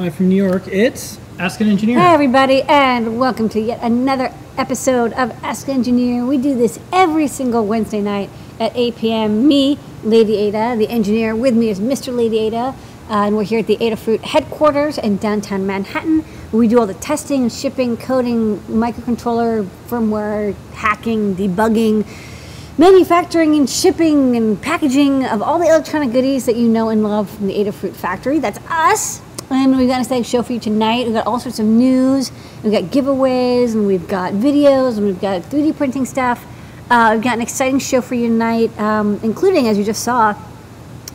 Live from New York, it's Ask an Engineer. Hi everybody, and welcome to yet another episode of Ask an Engineer. We do this every single Wednesday night at 8 p.m. Me, Lady Ada, the engineer. With me is Mr. Lady Ada, and we're here at the Adafruit headquarters in downtown Manhattan. We do all the testing, shipping, coding, microcontroller, firmware, hacking, debugging, manufacturing and shipping and packaging of all the electronic goodies that you know and love from the Adafruit factory. That's us. And we've got a nice show for you tonight. We've got all sorts of news. We've got giveaways, and we've got videos, and we've got 3D printing stuff. We've got an exciting show for you tonight, including, as you just saw,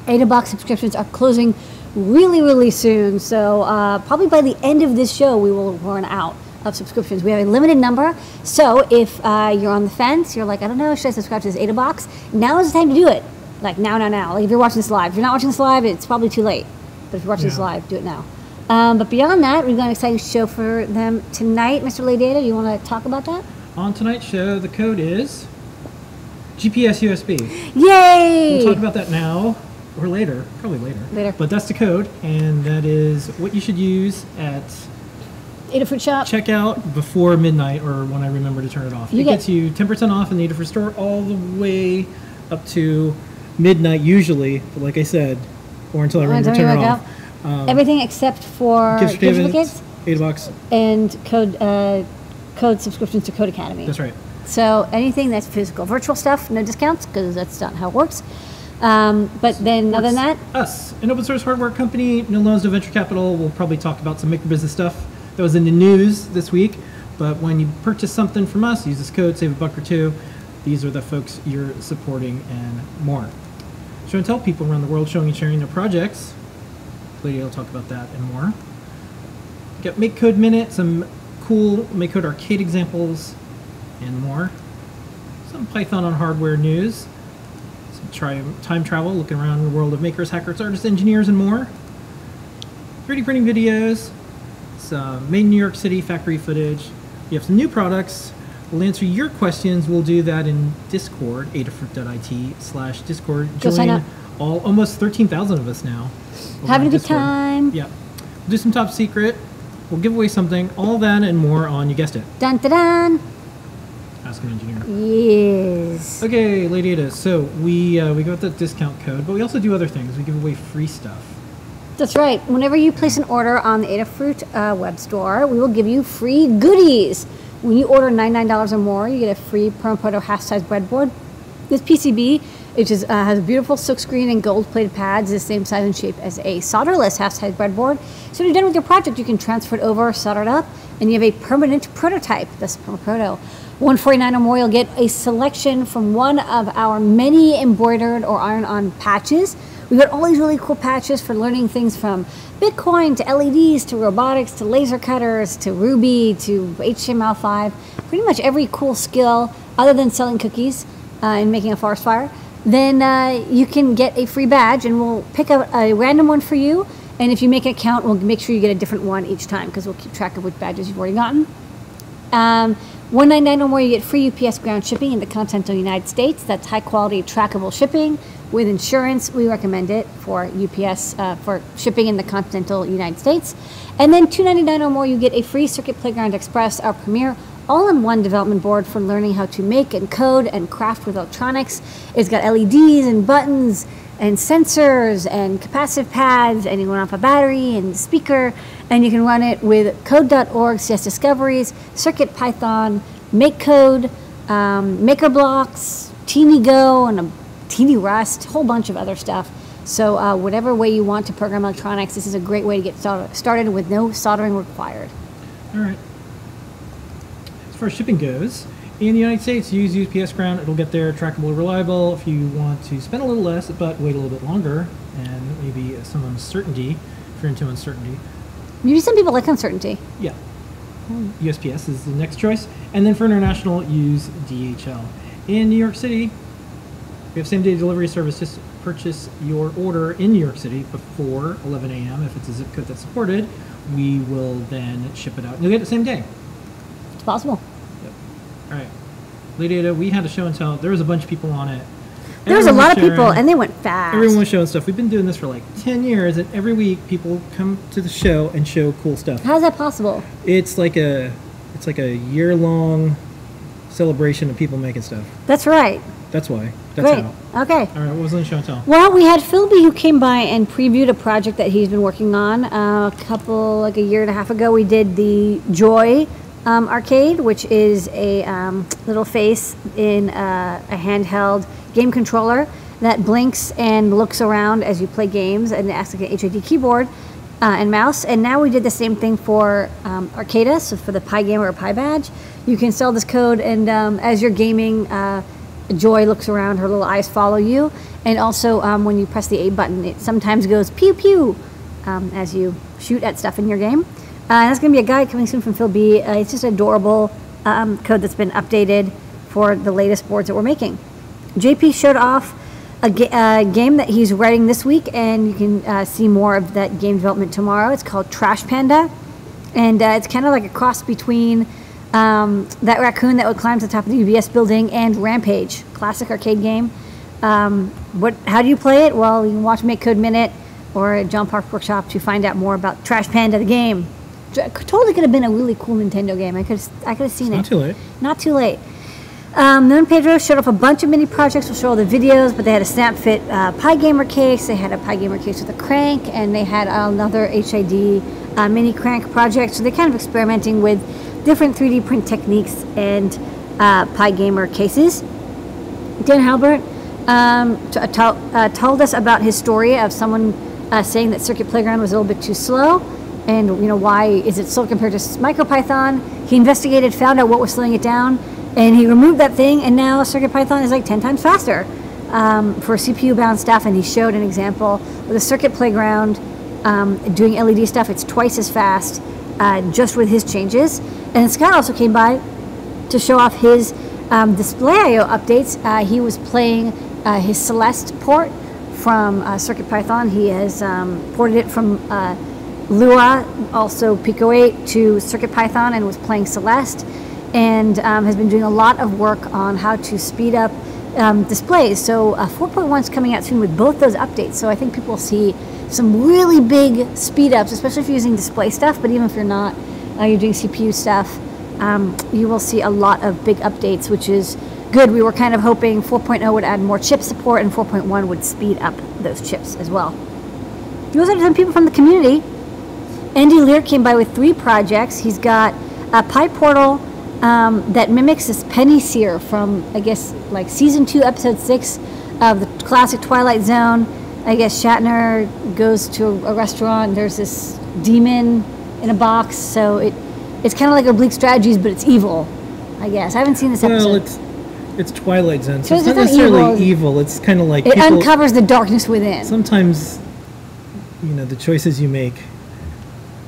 AdaBox subscriptions are closing really, really soon. So probably by the end of this show, we will run out of subscriptions. We have a limited number, so if you're on the fence, you're like, I don't know, should I subscribe to this AdaBox? Now is the time to do it. Like now. Like if you're watching this live. If you're not watching this live, it's probably too late. But if you're watching this live, do it now. But beyond that, we've got an exciting show for them tonight. Mr. Lady Ada, do you want to talk about that? On tonight's show, the code is GPS USB. Yay! We'll talk about that now or later, probably later. But that's the code, and that is what you should use at Adafruit shop. Check out before midnight or when I remember to turn it off. It gets you 10% off in the Adafruit store all the way up to midnight usually, but like I said, or until I remember to turn it off. Everything except for gift certificates, AdaBox, and code subscriptions to Code Academy. That's right. So anything that's physical, virtual stuff, no discounts because that's not how it works. But then other than that, us, an open source hardware company, no loans, no venture capital. We'll probably talk about some microbusiness stuff that was in the news this week. But when you purchase something from us, use this code, save $1 or $2. These are the folks you're supporting and more. Show and tell people around the world showing and sharing their projects. Lady will talk about that and more. Got Make Code Minute, some cool Make Code Arcade examples and more. Some Python on hardware news. Some time travel, looking around the world of makers, hackers, artists, engineers, and more. 3D printing videos. Some made in New York City factory footage. You have some new products. We'll answer your questions. We'll do that in Discord, adafruit.it/Discord. Join all, almost 13,000 of us now. Having a good time. Yeah. We'll do some top secret. We'll give away something. All that and more on, you guessed it, dun dun dun, Ask an Engineer. Yes. Okay, Lady Ada. So we got the discount code, but we also do other things. We give away free stuff. That's right. Whenever you place an order on the Adafruit web store, we will give you free goodies. When you order $99 or more, you get a free Permapoto half-size breadboard. This PCB, it just has beautiful silkscreen and gold-plated pads, the same size and shape as a solderless half-size breadboard. So when you're done with your project, you can transfer it over, solder it up, and you have a permanent prototype. That's Permapoto. $149 or more, you'll get a selection from one of our many embroidered or iron-on patches. We've got all these really cool patches for learning things from Bitcoin to LEDs to robotics to laser cutters to Ruby to HTML5. Pretty much every cool skill other than selling cookies and making a forest fire. Then you can get a free badge, and we'll pick up a random one for you. And if you make an account, we'll make sure you get a different one each time because we'll keep track of which badges you've already gotten. $199 or more, you get free UPS ground shipping in the continental United States. That's high-quality, trackable shipping. With insurance, we recommend it for UPS, for shipping in the continental United States. And then $299 or more, you get a free Circuit Playground Express, our premier all-in-one development board for learning how to make and code and craft with electronics. It's got LEDs and buttons and sensors and capacitive pads, and you run off a battery and speaker, and you can run it with code.org, CS Discoveries, CircuitPython, MakeCode, MakerBlocks, TeenyGo, and a TD Rust, a whole bunch of other stuff. So whatever way you want to program electronics, this is a great way to get started with no soldering required. All right. As far as shipping goes, in the United States, use UPS Ground. It'll get there, trackable, reliable. If you want to spend a little less but wait a little bit longer and maybe some uncertainty, if you're into uncertainty. Maybe some people like uncertainty. Yeah. USPS is the next choice. And then for international, use DHL. In New York City, we have same-day delivery service. Just purchase your order in New York City before 11 a.m. If it's a zip code that's supported, we will then ship it out. You'll get it the same day. It's possible. Yep. All right. Lady Ada, we had a show and tell. There was a bunch of people on it. There was a lot of people, and they went fast. Everyone was showing stuff. We've been doing this for like 10 years, and every week people come to the show and show cool stuff. How's that possible? It's like a year-long celebration of people making stuff. That's right. That's why. That's great. How. Okay. All right. What was on the show and tell? Well, we had Philby who came by and previewed a project that he's been working on like a year and a half ago. We did the Joy Arcade, which is a little face in a handheld game controller that blinks and looks around as you play games, and it acts like an HID keyboard and mouse. And now we did the same thing for Arcada, so for the Pi Gamer or Pi Badge. You can sell this code, and as you're gaming, Joy looks around, her little eyes follow you, and also when you press the A button, it sometimes goes pew pew as you shoot at stuff in your game. That's going to be a guide coming soon from Phil B. It's just adorable code that's been updated for the latest boards that we're making. JP showed off a game that he's writing this week, and you can see more of that game development tomorrow. It's called Trash Panda, and it's kind of like a cross between That Raccoon That Would Climb to the Top of the UBS building and Rampage, classic arcade game. How do you play it? Well, you can watch Make Code Minute or at John Park Workshop to find out more about Trash Panda the game. Totally could have been a really cool Nintendo game. I could have seen it. Not too late. Not too late. Then Pedro showed off a bunch of mini projects. We'll show all the videos, but they had a SnapFit Pi Gamer case. They had a Pi Gamer case with a crank, and they had another HID mini crank project. So they're kind of experimenting with different 3D print techniques and Pi Gamer cases. Dan Halbert told us about his story of someone saying that Circuit Playground was a little bit too slow, and you know, why is it slow compared to MicroPython? He investigated, found out what was slowing it down, and he removed that thing, and now CircuitPython is like 10 times faster for CPU-bound stuff, and he showed an example with a Circuit Playground doing LED stuff. It's twice as fast just with his changes. And Scott also came by to show off his Display.io updates. He was playing his Celeste port from CircuitPython. He has ported it from Lua, also Pico 8, to CircuitPython, and was playing Celeste, and has been doing a lot of work on how to speed up displays. So 4.1 is coming out soon with both those updates. So I think people will see some really big speed ups, especially if you're using display stuff, but even if you're not, you're doing CPU stuff, you will see a lot of big updates, which is good. We were kind of hoping 4.0 would add more chip support, and 4.1 would speed up those chips as well. We also have some people from the community. Andy Lear came by with 3 projects. He's got a Pi Portal that mimics this penny sear from, I guess, like season 2, episode 6 of the classic Twilight Zone. I guess Shatner goes to a restaurant. There's this demon in a box, so it's kind of like Oblique Strategies, but it's evil, I guess. I haven't seen this episode. Well, it's Twilight Zone, so it's not necessarily evil. It's kind of like it uncovers the darkness within. Sometimes, you know, the choices you make,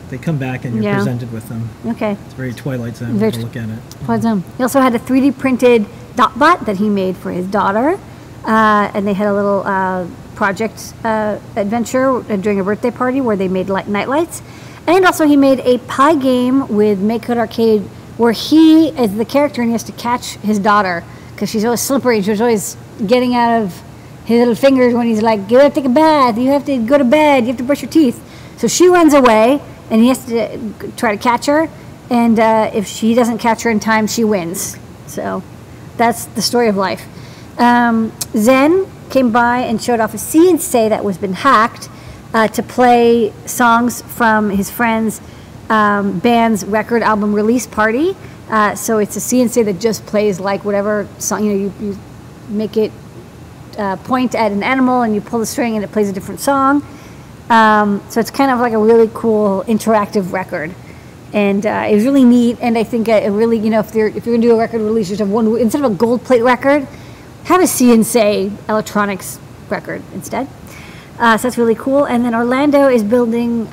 they come back and you're presented with them. Okay. It's very Twilight Zone to look at it. Twilight Zone. He also had a 3D printed Dotbot that he made for his daughter, and they had a little project adventure during a birthday party where they made night lights. And also he made a Pi game with Make Code Arcade where he is the character and he has to catch his daughter because she's always slippery. She's always getting out of his little fingers when he's like, you have to take a bath, you have to go to bed, you have to brush your teeth. So she runs away and he has to try to catch her. And if she doesn't catch her in time, she wins. So that's the story of life. Zen came by and showed off a CNC that was been hacked to play songs from his friend's band's record album release party. So it's a CNC that just plays like whatever song, you know, you make it point at an animal and you pull the string and it plays a different song. So it's kind of like a really cool interactive record. And it was really neat, and I think it really, you know, if you're gonna do a record release, you should have one, instead of a gold plate record, have a CNC electronics record instead. So that's really cool. And then Orlando is building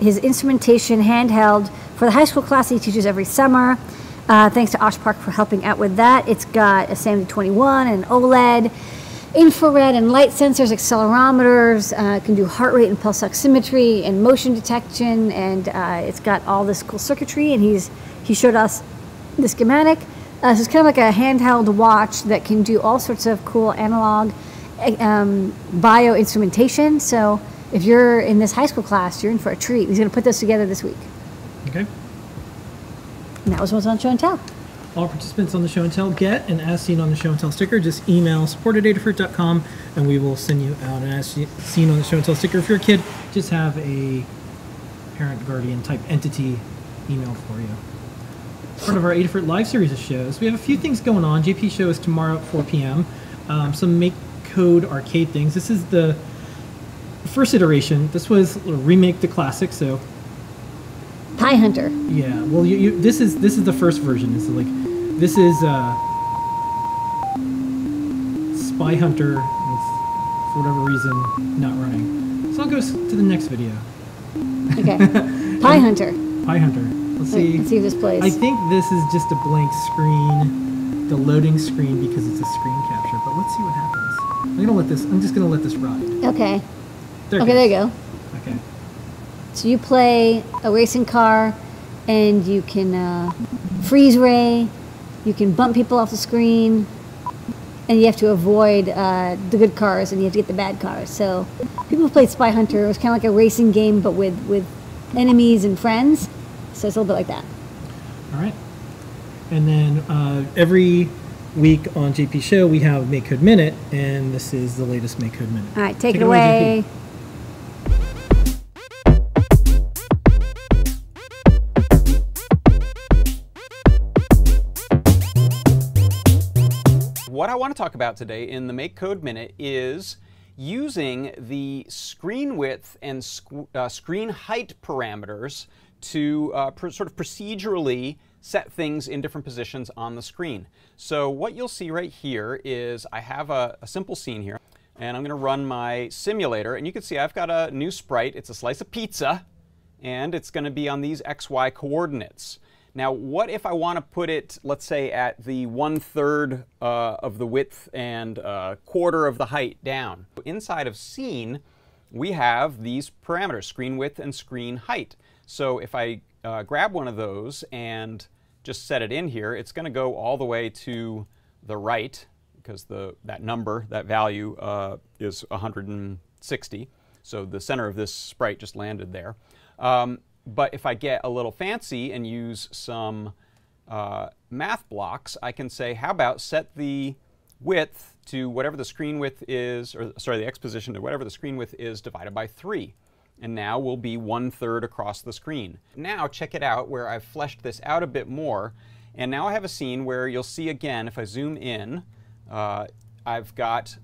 his instrumentation handheld for the high school class he teaches every summer. Thanks to Osh Park for helping out with that. It's got a SAMD21 and OLED, infrared and light sensors, accelerometers, can do heart rate and pulse oximetry and motion detection, and it's got all this cool circuitry, and he showed us the schematic. So it's kind of like a handheld watch that can do all sorts of cool analog bioinstrumentation. So if you're in this high school class, you're in for a treat. He's going to put those together this week. Okay. And that was what's on Show and Tell. All participants on the Show and Tell get an As Seen on the Show and Tell sticker. Just email support@adafruit.com and we will send you out an As Seen on the Show and Tell sticker. If you're a kid, just have a parent, guardian type entity email for you. Part of our Adafruit Live series of shows, we have a few things going on. JP show is tomorrow at 4 p.m. Some Make Code arcade things. This is the first iteration. This was Remake the Classic, so Pie Hunter. Yeah, well, this is the first version. It's like this is Spy Hunter. It's, for whatever reason, not running. So I'll go to the next video. Okay, Pie Hunter. Pie Hunter. Let's see if this plays. I think this is just a blank screen, the loading screen, because it's a screen capture. But let's see what happens. I'm just gonna let this ride. Okay. There you go. Okay. So you play a racing car, and you can freeze ray, you can bump people off the screen, and you have to avoid the good cars, and you have to get the bad cars. So people who played Spy Hunter, it was kind of like a racing game, but with enemies and friends. So it's a little bit like that. All right. And then every week on JP Show, we have Make Code Minute, and this is the latest Make Code Minute. All right, take it away. JP. What I want to talk about today in the Make Code Minute is using the screen width and screen height parameters to sort of procedurally set things in different positions on the screen. So what you'll see right here is I have a simple scene here, and I'm going to run my simulator, and you can see I've got a new sprite. It's a slice of pizza, and it's going to be on these XY coordinates. Now, what if I want to put it, let's say, at the 1/3 of the width and a quarter of the height down? Inside of Scene, we have these parameters, screen width and screen height. So if I grab one of those and just set it in here, it's going to go all the way to the right because that value is 160. So the center of this sprite just landed there. But if I get a little fancy and use some math blocks, I can say, how about set the width to whatever the screen width is, or sorry, the x position to whatever the screen width is divided by 3. And now we'll be 1/3 across the screen. Now check it out where I've fleshed this out a bit more. And now I have a scene where you'll see again, if I zoom in, I've got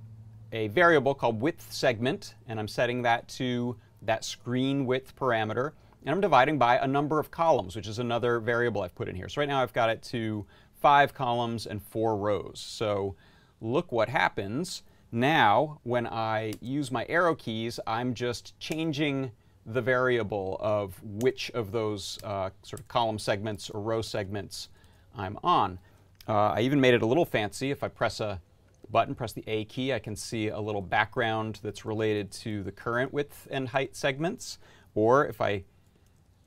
a variable called width segment, and I'm setting that to that screen width parameter. And I'm dividing by a number of columns, which is another variable I've put in here. So right now I've got it to 5 columns and 4 rows. So look what happens. Now, when I use my arrow keys, I'm just changing the variable of which of those sort of column segments or row segments I'm on. I even made it a little fancy. If I press a button, press the A key, I can see a little background that's related to the current width and height segments. Or if I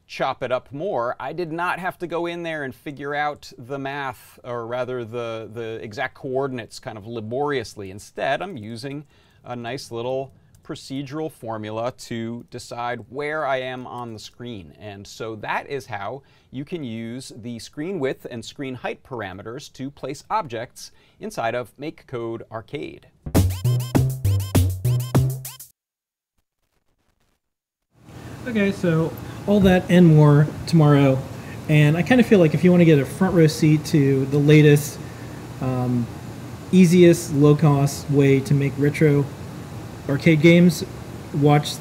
chop it up more, I did not have to go in there and figure out the math, or rather the exact coordinates kind of laboriously. Instead, I'm using a nice little procedural formula to decide where I am on the screen. And so that is how you can use the screen width and screen height parameters to place objects inside of Make Code Arcade. Okay, so all that and more tomorrow, and I kind of feel like if you want to get a front row seat to the latest, easiest, low-cost way to make retro arcade games, watch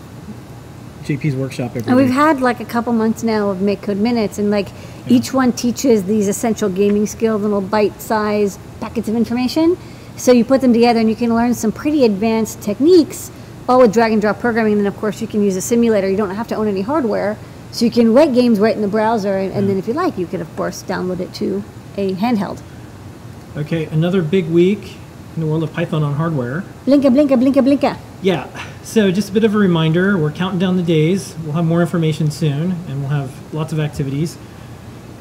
JP's workshop every day. And we've had like a couple months now of Make Code Minutes, and like each one teaches these essential gaming skills, little bite-sized packets of information. So you put them together, and you can learn some pretty advanced techniques, all with drag-and-drop programming. And then, of course, you can use a simulator. You don't have to own any hardware. So you can write games right in the browser, and then if you like, you can, of course, download it to a handheld. Okay, another big week in the world of Python on hardware. Blinka, blinka, blinka, blinka. Yeah, so just a bit of a reminder. We're counting down the days. We'll have more information soon, and we'll have lots of activities.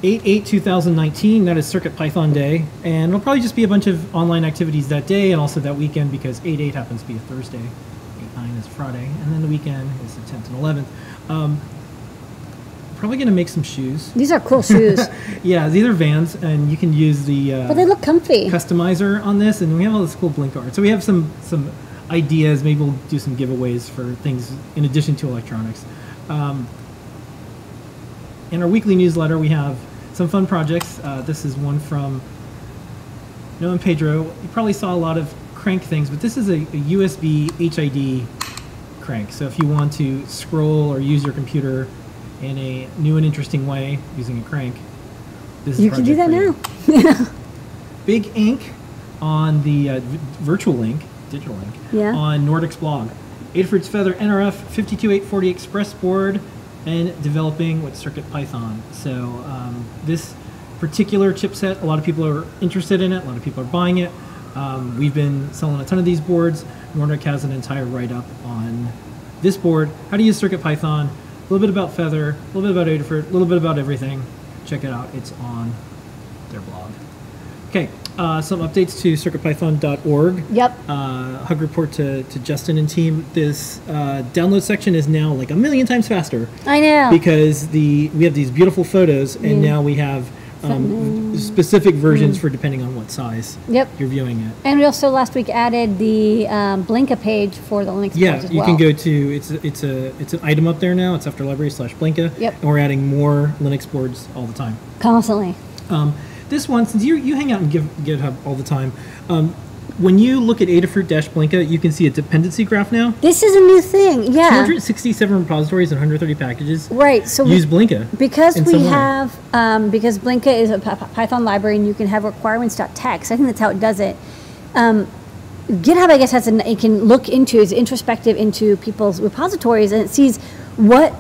8/8/2019, that is CircuitPython Day, and it'll probably just be a bunch of online activities that day and also that weekend because 8/8 happens to be a Thursday, 8/9 is Friday, and then the weekend is the 10th and 11th. Probably going to make some shoes. These are cool shoes. Yeah, these are Vans, and you can use the but they look comfy. Customizer on this, and we have all this cool Blink art. So we have some ideas. Maybe we'll do some giveaways for things in addition to electronics. In our weekly newsletter, we have some fun projects. This is one from Noah and Pedro. You probably saw a lot of crank things, but this is a USB HID crank. So if you want to scroll or use your computer in a new and interesting way using a crank. This you can do that now. Yeah. Big ink on the digital link, yeah. On Nordic's blog. Adafruit's Feather NRF 52840 Express board and developing with CircuitPython. So this particular chipset, a lot of people are interested in it. A lot of people are buying it. We've been selling a ton of these boards. Nordic has an entire write-up on this board, how to use CircuitPython, a little bit about Feather, a little bit about Adafruit, a little bit about everything. Check it out. It's on their blog. Okay, some updates to circuitpython.org. Yep. Hug report to Justin and team. This download section is now like a million times faster. I know. Because we have these beautiful photos, and now we have specific versions for depending on what size you're viewing it. And we also last week added the Blinka page for the Linux page as well. Yeah, you can go to, it's an item up there now. It's after library/Blinka. Yep. And we're adding more Linux boards all the time. Constantly. This one, since you hang out in GitHub all the time, when you look at Adafruit-Blinka, you can see a dependency graph now. This is a new thing, yeah. 267 repositories and 130 packages. Right, so use Blinka. Because Blinka is a Python library, and you can have requirements.txt. I think that's how it does it. GitHub, I guess, it can look into, is introspective into people's repositories, and it sees what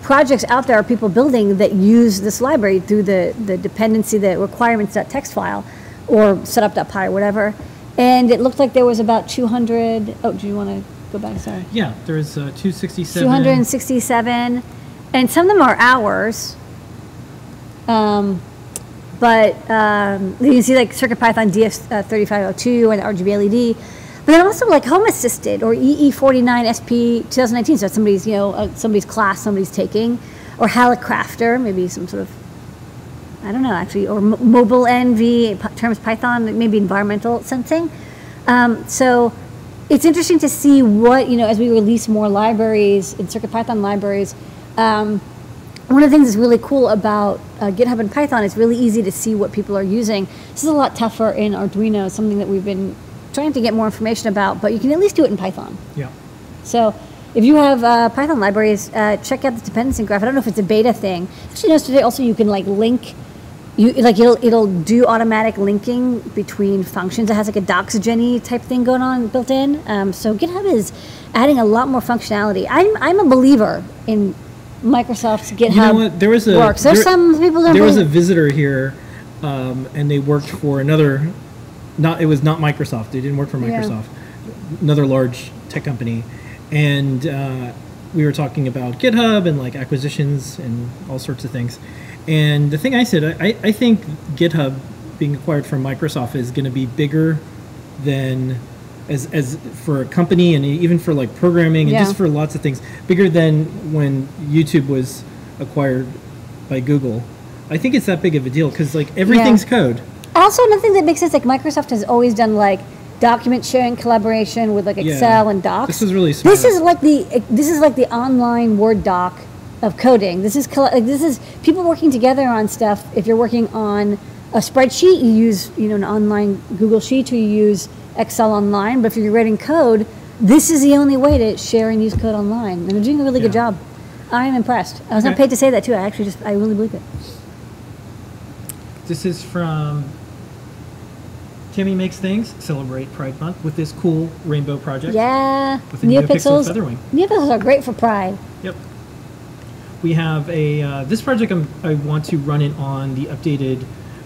projects out there are people building that use this library through the dependency, the requirements.txt file. Or setup.py or whatever, and it looked like there was about 200. Oh, do you want to go back? Sorry. Yeah, there is 267. 267, and some of them are ours. But you can see like CircuitPython DF3502 and RGB LED, but then also like Home Assisted or EE49SP 2019. So somebody's somebody's class somebody's taking, or Halicrafter, maybe some sort of. I don't know, actually, or mobile NV, terms Python, maybe environmental sensing. So it's interesting to see what, as we release more libraries in CircuitPython libraries, one of the things that's really cool about GitHub and Python is really easy to see what people are using. This is a lot tougher in Arduino, something that we've been trying to get more information about, but you can at least do it in Python. Yeah. So if you have Python libraries, check out the dependency graph. I don't know if it's a beta thing. Actually, today also you can like link. It'll do automatic linking between functions. It has like a Doxygen-y type thing going on built in. So GitHub is adding a lot more functionality. I'm a believer in Microsoft's GitHub. You know what? There was a visitor here, and they worked for another. It was not Microsoft. They didn't work for Microsoft. Yeah. Another large tech company, and we were talking about GitHub and like acquisitions and all sorts of things. And the thing I said, I think GitHub being acquired from Microsoft is going to be bigger than, as for a company and even for like programming and just for lots of things, bigger than when YouTube was acquired by Google. I think it's that big of a deal because like everything's code. Also, another thing that makes sense, like Microsoft has always done like document sharing, collaboration with like Excel and Docs. This is really smart. This is like the online Word doc of coding. This is people working together on stuff. If you're working on a spreadsheet, you use an online Google Sheet, or you use Excel online. But if you're writing code, this is the only way to share and use code online. And they're doing a really good job. I am impressed. I was not paid to say that too. I really believe it. This is from Timmy Makes Things. Celebrate Pride Month with this cool rainbow project. Yeah, with the NeoPixels Featherwing. NeoPixels are great for Pride. Yep. We have a, this project I want to run it on the updated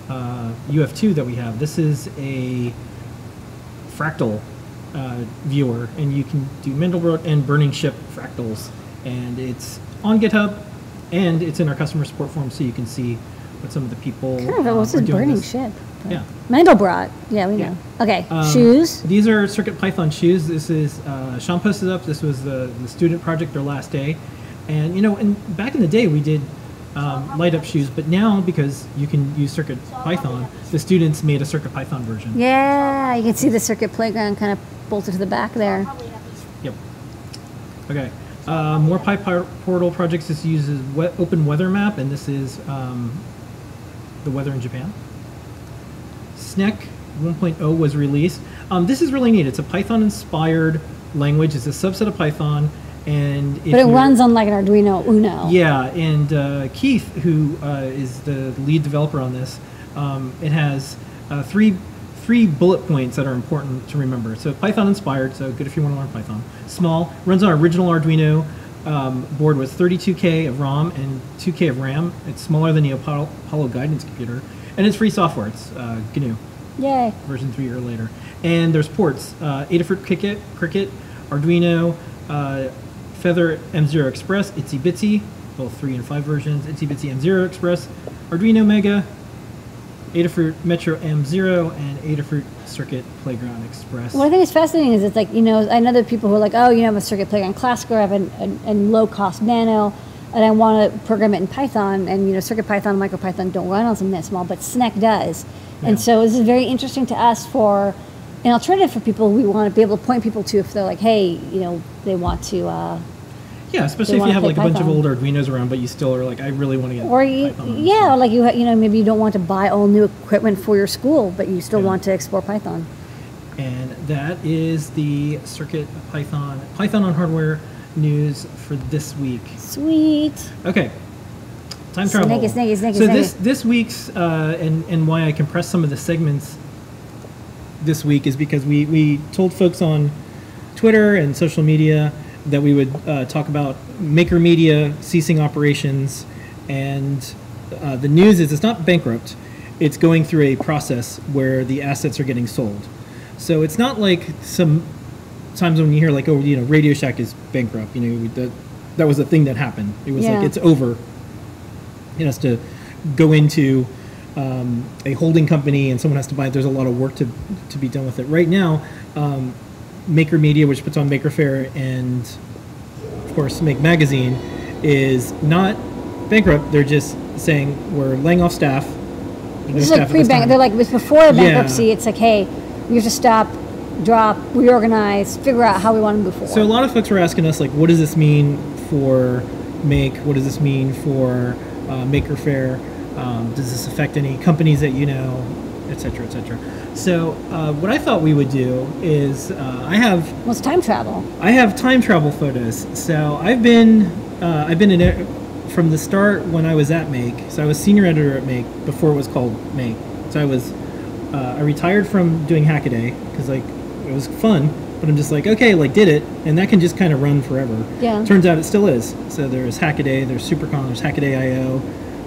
UF2 that we have. This is a fractal viewer, and you can do Mandelbrot and Burning Ship fractals. And it's on GitHub, And it's in our customer support form, so you can see what some of the people are doing. Burning this. Ship. Yeah. Mandelbrot. Yeah, we know. Yeah. Okay, shoes. These are CircuitPython shoes. This is, Sean posted up. This was the student project, their last day. And, you know, and back in the day, we did light up shoes, but now because you can use CircuitPython, the students made a CircuitPython version. Yeah, you can see the Circuit Playground kind of bolted to the back there. Yep. Okay. More PyPortal projects. This uses Open Weather Map, and this is the weather in Japan. SNEC 1.0 was released. This is really neat. It's a Python-inspired language. It's a subset of Python, and but it runs on like an Arduino Uno. Yeah, and Keith, who is the lead developer on this, it has three bullet points that are important to remember. So Python-inspired, so good if you want to learn Python. Small, runs on original Arduino board with 32K of ROM and 2K of RAM. It's smaller than the Apollo guidance computer. And it's free software. It's GNU. Yay. Version 3 or later. And there's ports. Adafruit Cricket, Arduino, Feather M0 Express, Itsy Bitsy, both 3 and 5 versions, Itsy Bitsy M0 Express, Arduino Mega, Adafruit Metro M0, and Adafruit Circuit Playground Express. What I think is fascinating is it's like, you know, I know that people who are like, oh, you know, I have a Circuit Playground Classic, or I have an low-cost Nano, and I want to program it in Python, and, you know, CircuitPython and MicroPython don't run on something that small, but SNEC does. Yeah. And so this is very interesting to us for an alternative for people we want to be able to point people to if they're like, hey, you know, they want to... yeah, especially if you have like Python. A bunch of old Arduinos around, but you still are like, I really want to get. Or you, yeah, or like you know, maybe you don't want to buy all new equipment for your school, but you still want to explore Python. And that is the Circuit Python on hardware news for this week. Sweet. Okay. Time travel. So this week's and why I compressed some of the segments this week is because we told folks on Twitter and social media that we would talk about Maker Media ceasing operations, and the news is it's not bankrupt. It's going through a process where the assets are getting sold. So it's not like sometimes when you hear like, oh, you know, Radio Shack is bankrupt. You know, that was a thing that happened. It was like it's over. It has to go into a holding company, and someone has to buy it. There's a lot of work to be done with it right now. Maker Media, which puts on Maker Faire and, of course, Make Magazine, is not bankrupt. They're just saying we're laying off staff. This is like pre-bankruptcy. They're like before bankruptcy. It's like, hey, we have to stop, drop, reorganize, figure out how we want to move forward. So a lot of folks were asking us, like, what does this mean for Make? What does this mean for Maker Faire? Does this affect any companies that you know? Et cetera, et cetera. So what I thought we would do is it's time travel. I have time travel photos. So I've been in it from the start when I was at Make. So I was senior editor at Make before it was called Make. So I retired from doing Hackaday because like it was fun, but I'm just like okay, like did it, and that can just kind of run forever. Yeah. Turns out it still is. So there's Hackaday, there's SuperCon, there's Hackaday.io,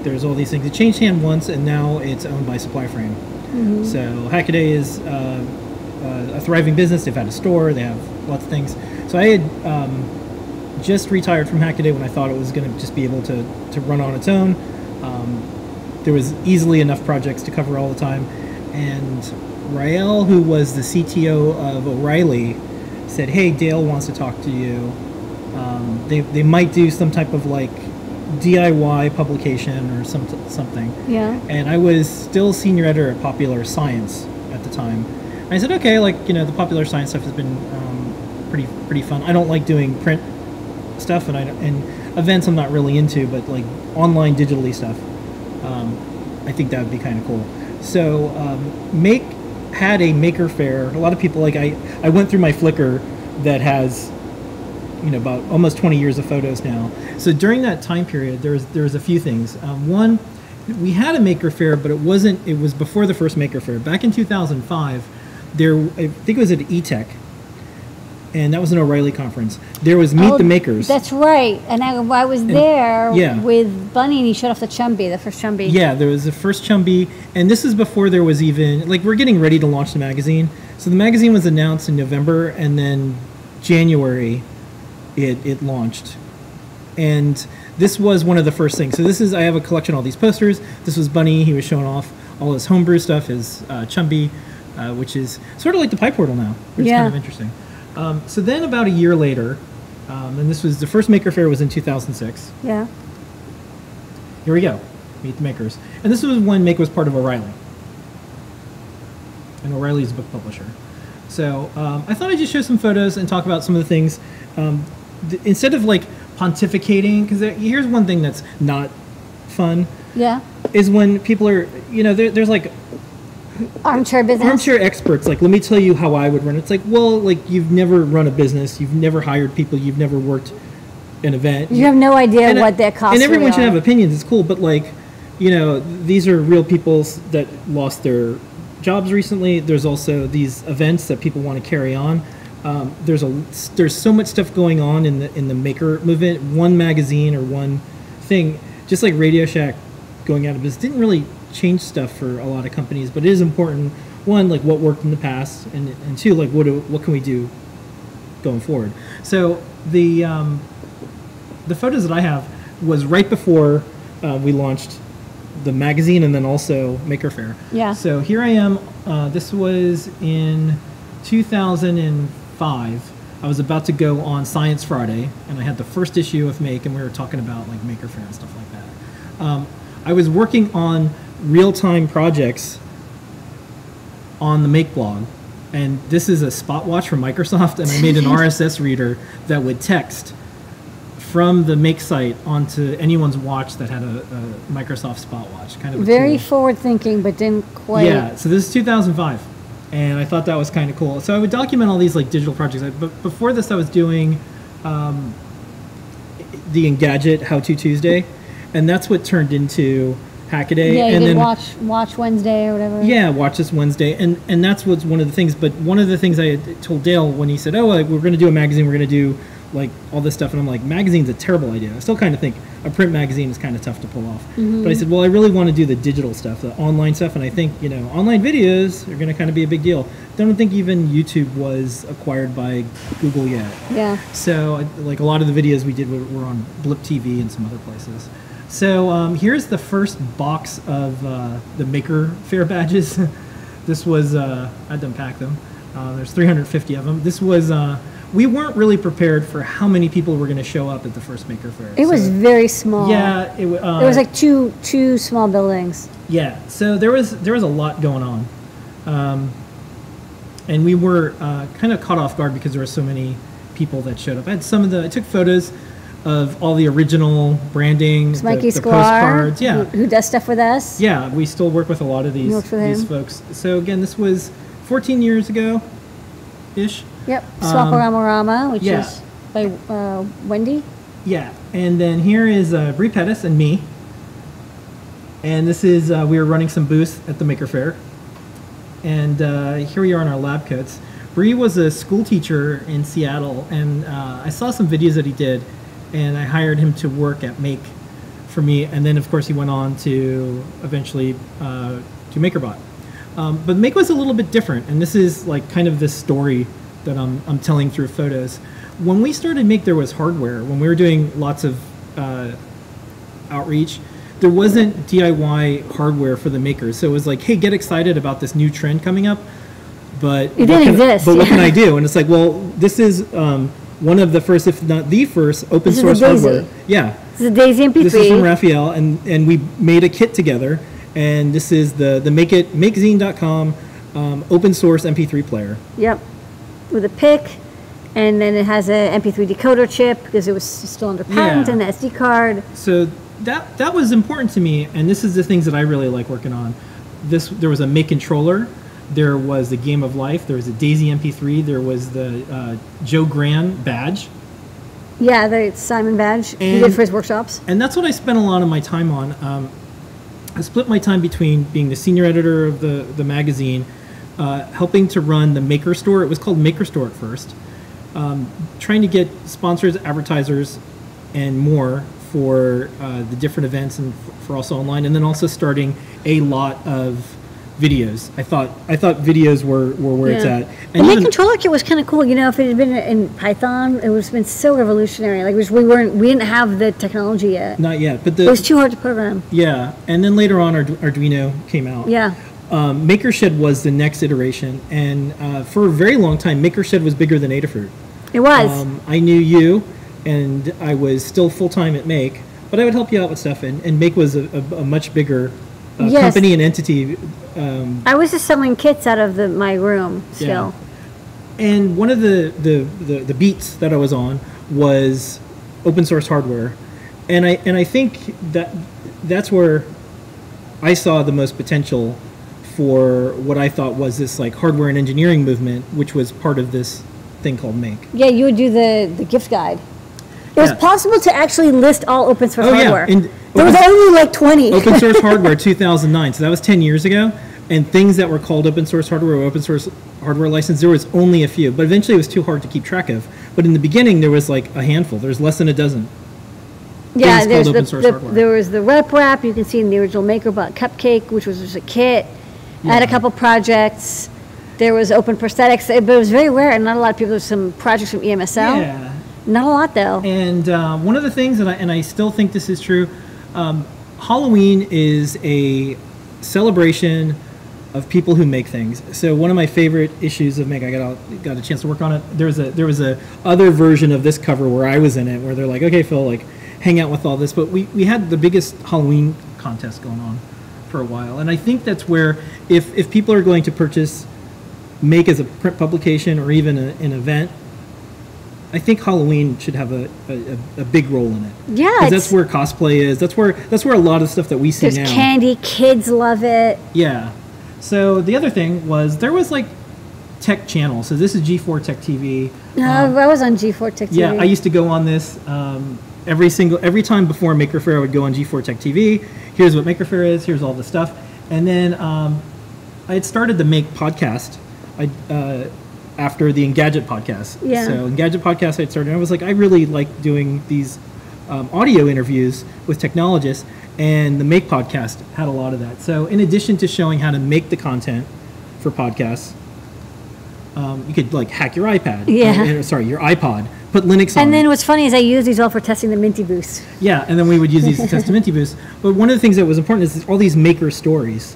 there's all these things. It changed hand once, and now it's owned by SupplyFrame. Mm-hmm. So Hackaday is a thriving business. They've had a store. They have lots of things. So I had just retired from Hackaday when I thought it was going to just be able to run on its own. There was easily enough projects to cover all the time. And Rael, who was the CTO of O'Reilly, said, hey, Dale wants to talk to you. They might do some type of like DIY publication or something. Yeah. And I was still senior editor at Popular Science at the time. And I said, okay, like, you know, the Popular Science stuff has been pretty fun. I don't like doing print stuff and events I'm not really into, but like online digitally stuff, I think that would be kind of cool. So Make had a Maker Faire. A lot of people, like I went through my Flickr that has, you know, about almost 20 years of photos now. So during that time period, there was a few things. One, we had a Maker Faire, but it wasn't. It was before the first Maker Faire. Back in 2005, I think it was at eTech, and that was an O'Reilly conference. There was Meet the Makers. That's right, and I was there with Bunny, and he showed off the first Chumby. Yeah, there was the first Chumby, and this is before there was even like we're getting ready to launch the magazine. So the magazine was announced in November, and then January. It launched, and This was one of the first things. So this is, I have a collection of all these posters. This was Bunny. He was showing off all his homebrew stuff, his Chumby, which is sort of like the Pi Portal now, which is kind of interesting. So then about a year later, and this was the first Maker Faire was in 2006. Yeah. Here we go. Meet the Makers. And this was when Make was part of O'Reilly. And O'Reilly is a book publisher. So I thought I'd just show some photos and talk about some of the things. Instead of like pontificating, because here's one thing that's not fun. Yeah. Is when people are, you know, there's like armchair business. Armchair experts, like, let me tell you how I would run it. It's like, well, like, you've never run a business, you've never hired people, you've never worked an event. You have no idea what that costs. And everyone should have opinions, it's cool, but like, you know, these are real people that lost their jobs recently. There's also these events that people want to carry on. There's so much stuff going on in the maker movement. One magazine or one thing, just like Radio Shack going out of business, didn't really change stuff for a lot of companies, but it is important, one, like what worked in the past, and two, like what can we do going forward. So the photos that I have was right before we launched the magazine and then also Maker Faire. Yeah. So here I am. This was in 2005. I was about to go on Science Friday, and I had the first issue of Make, and we were talking about like Maker Faire and stuff like that. I was working on real-time projects on the Make blog, and this is a spot watch from Microsoft, and I made an RSS reader that would text from the Make site onto anyone's watch that had a Microsoft spot watch. Kind of very forward-thinking, but didn't quite. Yeah, so this is 2005, and I thought that was kind of cool. So I would document all these like digital projects, but before this I was doing the Engadget How-To Tuesday, and that's what turned into Hackaday. Yeah, and then watch Wednesday or whatever. Yeah, watch this Wednesday, and that's what's one of the things. But one of the things I had told Dale when he said, "Oh, like, we're going to do a magazine. We're going to do like all this stuff," and I'm like, "Magazine's a terrible idea." I still kind of think a print magazine is kind of tough to pull off. Mm-hmm. But I said, "Well, I really want to do the digital stuff, the online stuff, and I think you know online videos are going to kind of be a big deal." I don't think even YouTube was acquired by Google yet. Yeah. So like a lot of the videos we did were on Blip TV and some other places. So here's the first box of the Maker Faire badges. This was, I had to unpack them. There's 350 of them. This was, we weren't really prepared for how many people were going to show up at the first Maker Faire. It was very small. Yeah. It was like two small buildings. Yeah. So there was a lot going on. And we were kind of caught off guard because there were so many people that showed up. I took photos of all the original branding, the postcards, yeah, who does stuff with us. Yeah, we still work with a lot of these folks. So again, this was 14 years ago, ish. Yep, Swaparama, which is by Wendy. Yeah, and then here is Bree Pettis and me. And this is we were running some booths at the Maker Faire, and here we are in our lab coats. Bree was a school teacher in Seattle, and I saw some videos that he did. And I hired him to work at Make for me, and then of course he went on to eventually do MakerBot. But Make was a little bit different, and this is like kind of this story that I'm telling through photos. When we started Make, there was hardware. When we were doing lots of outreach, there wasn't DIY hardware for the makers. So it was like, hey, get excited about this new trend coming up, but it didn't exist. But what can I do? And it's like, well, this is one of the first, if not the first, open source hardware. Yeah. This is a Daisy MP3. This is from Raphael, and we made a kit together. And this is the makezine.com open source MP3 player. Yep. With a pick, and then it has an MP3 decoder chip because it was still under patent, and the SD card. So that was important to me, and this is the things that I really like working on. There was a Make controller. There was the Game of Life. There was a Daisy MP3. There was the Joe Gran badge. Yeah, the Simon badge. He did for his workshops. And that's what I spent a lot of my time on. I split my time between being the senior editor of the magazine, helping to run the Maker Store. It was called Maker Store at first. Trying to get sponsors, advertisers, and more for the different events and for also online. And then also starting a lot of videos. I thought videos were where it's at. And making Toolkit was kind of cool. You know, if it had been in Python, it would have been so revolutionary. Like we didn't have the technology yet. Not yet, but it was too hard to program. Yeah, and then later on, Arduino came out. Yeah. MakerShed was the next iteration, and for a very long time, MakerShed was bigger than Adafruit. It was. I knew you, and I was still full time at Make, but I would help you out with stuff, and Make was a much bigger company and entity. I was just selling kits out of my room still. Yeah. And one of the beats that I was on was open source hardware, and I think that's where I saw the most potential for what I thought was this like hardware and engineering movement, which was part of this thing called Make. Yeah, you would do the gift guide. It was possible to actually list all open source hardware. Yeah. There was only like 20. Open source hardware 2009, so that was 10 years ago. And things that were called open source hardware or open source hardware license, there was only a few. But eventually it was too hard to keep track of. But in the beginning, there was like a handful. There's less than a dozen. Yeah, there was the Rep Wrap you can see in the original MakerBot Cupcake, which was just a kit. Yeah. I had a couple projects. There was Open Prosthetics, but it was very rare, and not a lot of people. There's some projects from EMSL. Yeah. Not a lot, though. And one of the things, and I still think this is true, Halloween is a celebration of people who make things. So one of my favorite issues of Make, I got a chance to work on it. There was a other version of this cover where I was in it, where they're like, okay, Phil, like, hang out with all this. But we had the biggest Halloween contest going on for a while. And I think that's where, if people are going to purchase Make as a print publication or even an event, I think Halloween should have a big role in it. Yeah, because that's where cosplay is. That's where a lot of stuff that we see now. There's candy. Kids love it. Yeah. So the other thing was there was like tech channels. So this is G4 Tech TV. No, I was on G4 Tech TV. Yeah, I used to go on this every time before Maker Faire. I would go on G4 Tech TV. Here's what Maker Faire is. Here's all the stuff. And then I had started the Make podcast. After the Engadget podcast. Yeah. So Engadget podcast I'd started, and I was like, I really like doing these audio interviews with technologists, and the Make podcast had a lot of that. So in addition to showing how to make the content for podcasts, you could like hack your iPad. Yeah. Sorry, your iPod. Put Linux on it. And then what's funny is I use these all for testing the Minty Boost. Yeah, and then we would use these to test the Minty Boost. But one of the things that was important is all these maker stories.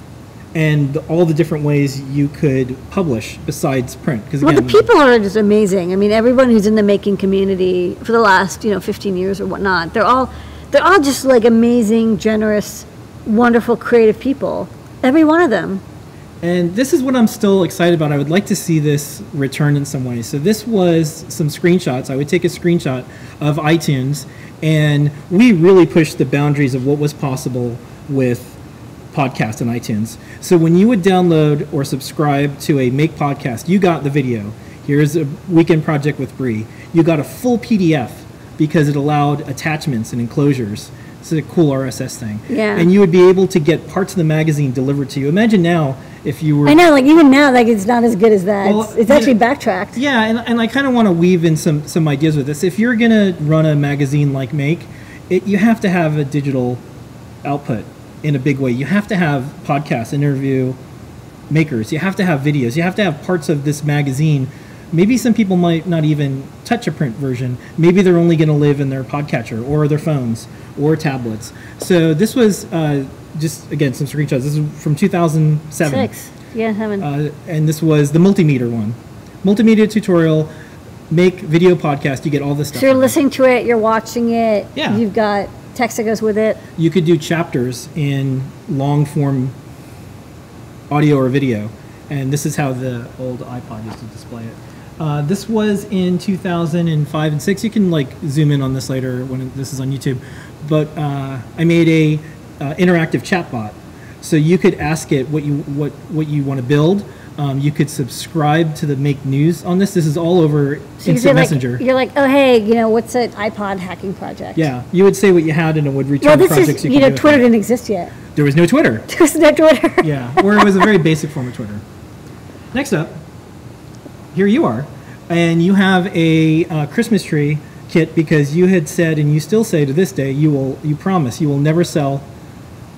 And all the different ways you could publish besides print. Because the people are just amazing. I mean, everyone who's in the making community for the last 15 years or whatnot, they're all just like amazing, generous, wonderful, creative people. Every one of them. And this is what I'm still excited about. I would like to see this return in some way. So this was some screenshots. I would take a screenshot of iTunes, and we really pushed the boundaries of what was possible with podcast and iTunes. So when you would download or subscribe to a Make podcast, you got the video. Here's a weekend project with Bree. You got a full PDF because it allowed attachments and enclosures. It's a cool RSS thing. Yeah. And you would be able to get parts of the magazine delivered to you. Imagine now if you were... I know, like even now, like it's not as good as that. Well, it's actually backtracked. Yeah, and I kind of want to weave in some ideas with this. If you're going to run a magazine like Make, you have to have a digital output. In a big way, you have to have podcasts, interview makers. You have to have videos. You have to have parts of this magazine. Maybe some people might not even touch a print version. Maybe they're only going to live in their podcatcher or their phones or tablets. So this was just again some screenshots. This is from 2007. Six. Yeah, seven. And this was the multimeter one, multimedia tutorial, Make video podcast. You get all this stuff. So you're listening to it. You're watching it. Yeah. You've got text that goes with it. You could do chapters in long form audio or video, and this is how the old iPod used to display it. This was in 2005 and 6. You can like zoom in on this later when this is on YouTube. But I made a interactive chatbot, so you could ask it what you want to build. You could subscribe to the Make News on this. This is all over Instant Messenger. You're like, oh, hey, what's an iPod hacking project? Yeah. You would say what you had and it would return projects you could do. Twitter didn't exist yet. There was no Twitter. There was no Twitter. Yeah. Or it was a very basic form of Twitter. Next up, here you are. And you have a Christmas tree kit because you had said, and you still say to this day, you promise you will never sell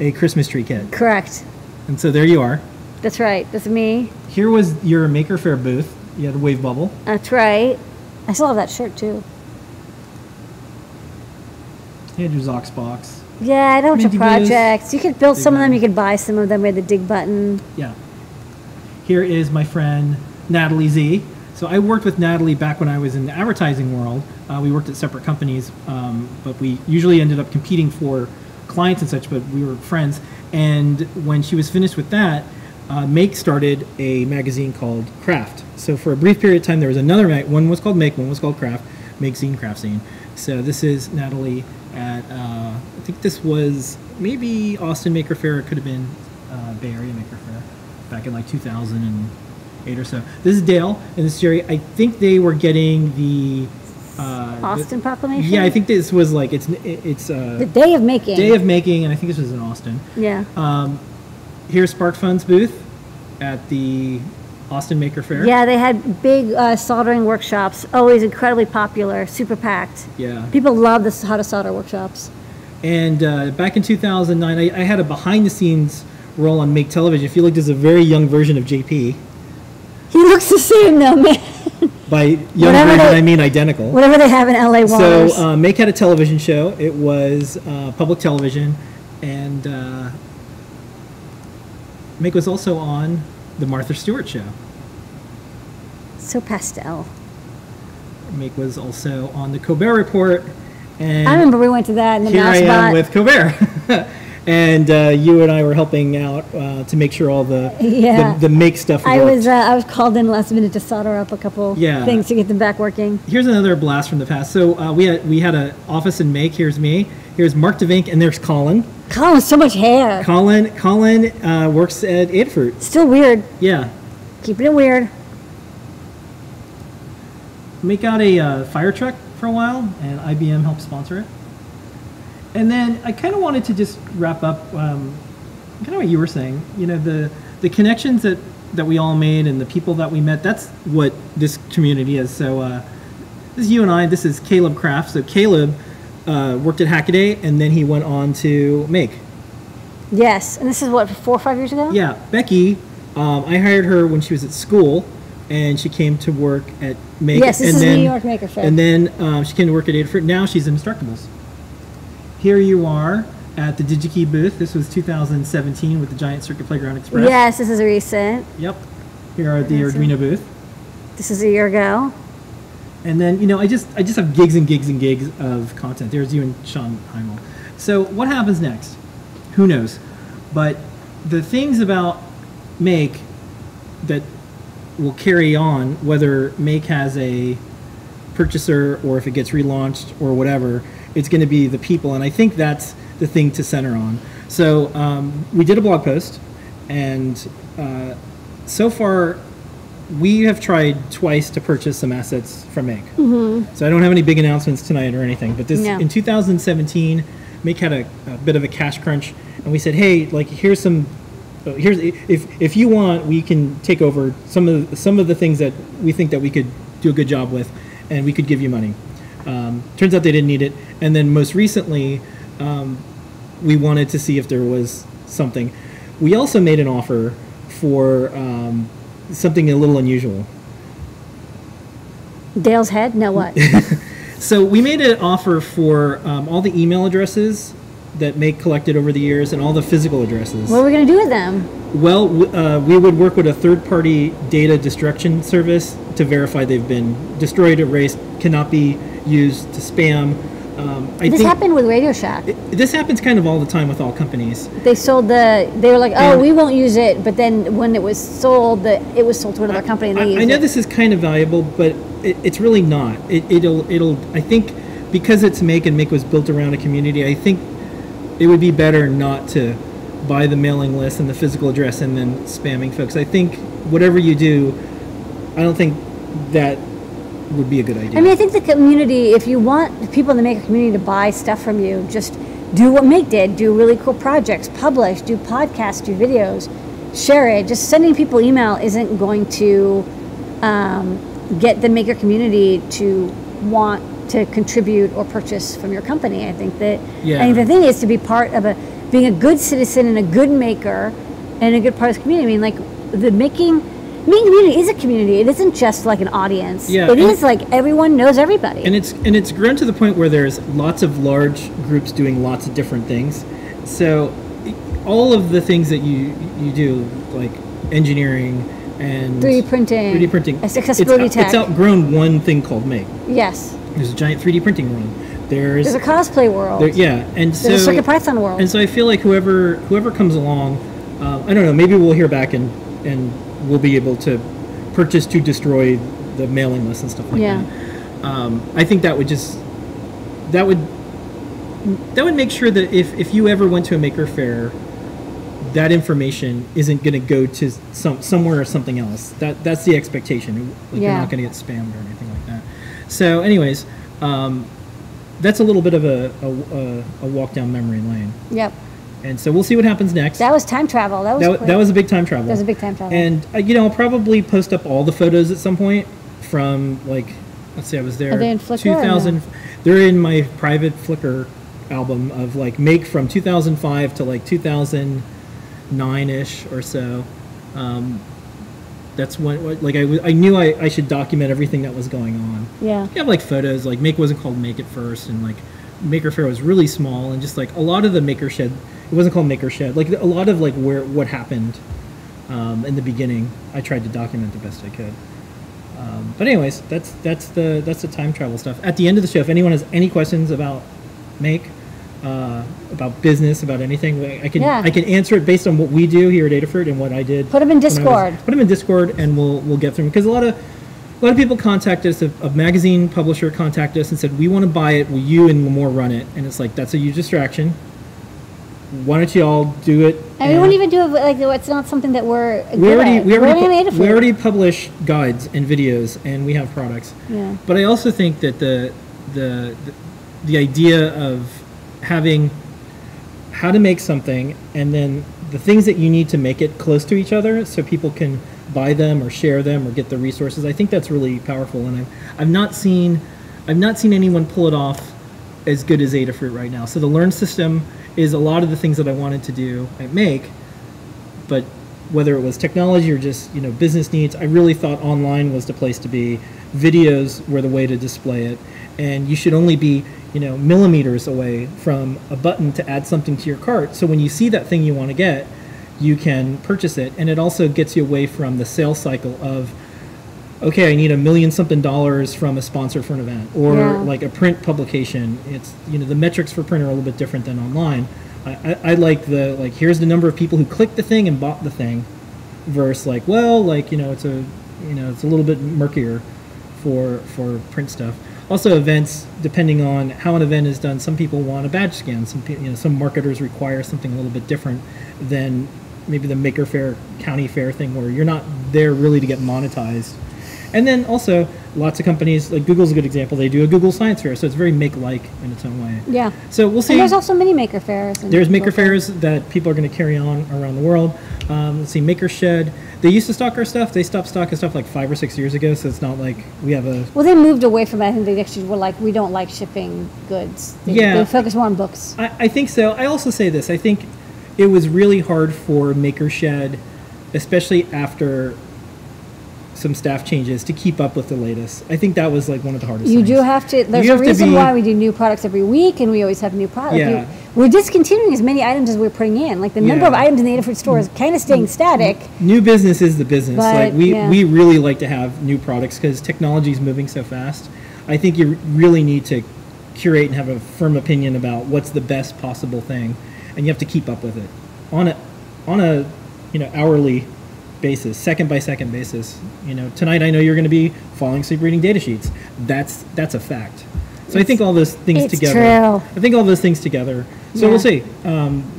a Christmas tree kit. Correct. And so there you are. That's right. That's me. Here was your Maker Faire booth. You had a wave bubble. That's right. I still have that shirt, too. You had your Zox box. Yeah, I know your projects. You could build some of them. You could buy some of them. We had the dig button. Yeah. Here is my friend Natalie Z. So I worked with Natalie back when I was in the advertising world. We worked at separate companies, but we usually ended up competing for clients and such, but we were friends. And when she was finished with that, Make started a magazine called Craft. So for a brief period of time, there was another one was called Make, one was called Craft. Make Zine, Craft Zine. So this is Natalie at, I think this was maybe Austin Maker Faire. It could have been Bay Area Maker Faire back in like 2008 or so. This is Dale and this is Jerry. I think they were getting the Austin Proclamation? Yeah, I think this was like, it's the Day of Making. Day of Making, and I think this was in Austin. Yeah. Here's SparkFun's booth at the Austin Maker Faire. Yeah, they had big soldering workshops, always incredibly popular, super packed. Yeah. People love this how to solder workshops. And back in 2009, I had a behind-the-scenes role on Make Television. If you looked, there's a very young version of JP. He looks the same, though, man. By young version, I mean identical. Whatever they have in L.A. Waters. So Make had a television show. It was public television, and Make was also on the Martha Stewart show. So pastel. Make was also on the Colbert Report. And I remember we went to that in the mouse spot. Here I am with Colbert. And you and I were helping out to make sure all the Make stuff worked. I was called in last minute to solder up a couple things to get them back working. Here's another blast from the past. So we had an office in Make. Here's me. Here's Mark DeVink, and there's Colin. Colin with so much hair. Colin works at Adafruit. Still weird. Yeah. Keeping it weird. Make out a fire truck for a while, and IBM helped sponsor it. And then I kind of wanted to just wrap up kind of what you were saying. You know, the connections that we all made and the people that we met, that's what this community is. So this is you and I. This is Caleb Kraft. So Caleb worked at Hackaday, and then he went on to Make. Yes. And this is, what, 4 or 5 years ago? Yeah. Becky, I hired her when she was at school, and she came to work at Make. Yes, this is New York Maker Faire. And then she came to work at Adafruit. Now she's in Instructables. Here you are at the DigiKey booth. This was 2017 with the Giant Circuit Playground Express. Yes, this is recent. Yep. Here are at the Arduino booth. This is a year ago. And then, you know, I just have gigs and gigs and gigs of content. There's you and Sean Heimel. So what happens next? Who knows? But the things about Make that will carry on, whether Make has a purchaser or if it gets relaunched or whatever, it's going to be the people, and I think that's the thing to center on. So we did a blog post, and so far we have tried twice to purchase some assets from Make. Mm-hmm. So I don't have any big announcements tonight or anything, but in 2017, Make had a bit of a cash crunch, and we said, hey, like here's if you want, we can take over some of the things that we think that we could do a good job with, and we could give you money. Turns out they didn't need it. And then most recently, we wanted to see if there was something. We also made an offer for something a little unusual. Dale's head? No, what? So we made an offer for all the email addresses that Make collected over the years and all the physical addresses. What are we going to do with them? Well, we would work with a third-party data destruction service to verify they've been destroyed, erased, cannot be used to spam. This happened with Radio Shack. This happens kind of all the time with all companies. They sold they were like, oh, we won't use it, but then when it was sold, it was sold to another company. And they used it. I know this is kind of valuable, but it's really not. It'll I think because it's Make and Make was built around a community. I think it would be better not to buy the mailing list and the physical address and then spamming folks. I think whatever you do, I don't think that would be a good idea. I mean, I think the community, if you want the people in the Maker community to buy stuff from you, just do what Make did. Do really cool projects, publish, do podcasts, do videos, share it. Just sending people email isn't going to get the Maker community to want to contribute or purchase from your company. I think that I think the thing is to be part of being a good citizen and a good maker and a good part of the community. I mean, like the making community is a community. It isn't just like an audience. Yeah, it is like everyone knows everybody. And it's grown to the point where there's lots of large groups doing lots of different things. So all of the things that you do, like engineering and 3D printing, accessibility tech. It's outgrown one thing called Make. Yes. There's a giant 3D printing room. There's a cosplay world. There's a CircuitPython world. And so I feel like whoever comes along, I don't know. Maybe we'll hear back and we'll be able to purchase to destroy the mailing list and stuff like that. I think that would make sure that if you ever went to a Maker Faire, that information isn't going to go to somewhere or something else. That's the expectation. Like you're not going to get spammed or anything like that. So, anyways, that's a little bit of a walk down memory lane. Yep. And so we'll see what happens next. That was time travel. That was a big time travel. That was a big time travel. And, I'll probably post up all the photos at some point from, like, let's say I was there. Are they in Flickr? 2000. No? They're in my private Flickr album of, like, Make from 2005 to, like, 2009-ish or so. That's when, like, I knew I should document everything that was going on. Yeah. You have, like, photos. Like, Make wasn't called Make at first, and, like, Maker Faire was really small, and just, like, a lot of the Maker Shed... It wasn't called Maker Shed. Like a lot of like what happened in the beginning, I tried to document the best I could. But anyways, that's the time travel stuff. At the end of the show, if anyone has any questions about Make, about business, about anything, I can answer it based on what we do here at Adafruit and what I did. Put them in Discord. Put them in Discord, and we'll get through them because a lot of people contact us. A magazine publisher contacted us and said, "We want to buy it. Will you and Lamore run it?" And it's like that's a huge distraction. Why don't you all do it? And we won't even do it. Like it's not something that we already publish guides and videos, and we have products. Yeah. But I also think that the idea of having how to make something and then the things that you need to make it close to each other, so people can buy them or share them or get the resources. I think that's really powerful, and I've not seen anyone pull it off as good as Adafruit right now. So the Learn system is a lot of the things that I wanted to do at Make, but whether it was technology or just business needs, I really thought online was the place to be. Videos were the way to display it, and you should only be millimeters away from a button to add something to your cart. So when you see that thing you want to get, you can purchase it, and it also gets you away from the sales cycle of, okay, I need $1 million something from a sponsor for an event, or like a print publication. It's the metrics for print are a little bit different than online. I like the here's the number of people who clicked the thing and bought the thing, versus it's a little bit murkier for print stuff. Also events, depending on how an event is done, some people want a badge scan. Some some marketers require something a little bit different than maybe the Maker Faire, county fair thing, where you're not there really to get monetized. And then also, lots of companies, like Google's a good example. They do a Google Science Fair, so it's very make-like in its own way. Yeah. So we'll see. And there's also many Maker Fairs. There's Maker Fairs that people are going to carry on around the world. Let's see, Maker Shed. They used to stock our stuff. They stopped stocking stuff like 5 or 6 years ago, so it's not like we have a... Well, they moved away from that. I think they actually were like, we don't like shipping goods. They focus more on books. I think so. I also say this. I think it was really hard for Maker Shed, especially after... some staff changes, to keep up with the latest. I think that was like one of the hardest things. You do have to, there's a reason why we do new products every week, and we always have new products. Yeah. We're discontinuing as many items as we're putting in. Like the number of items in the Adafruit store is kind of staying static. New business is the business. But, like we really like to have new products because technology is moving so fast. I think you really need to curate and have a firm opinion about what's the best possible thing, and you have to keep up with it on a hourly basis, second by second basis. Tonight I know you're going to be falling asleep reading data sheets. That's a fact. So I think all those things together. True. I think all those things together. So we'll see.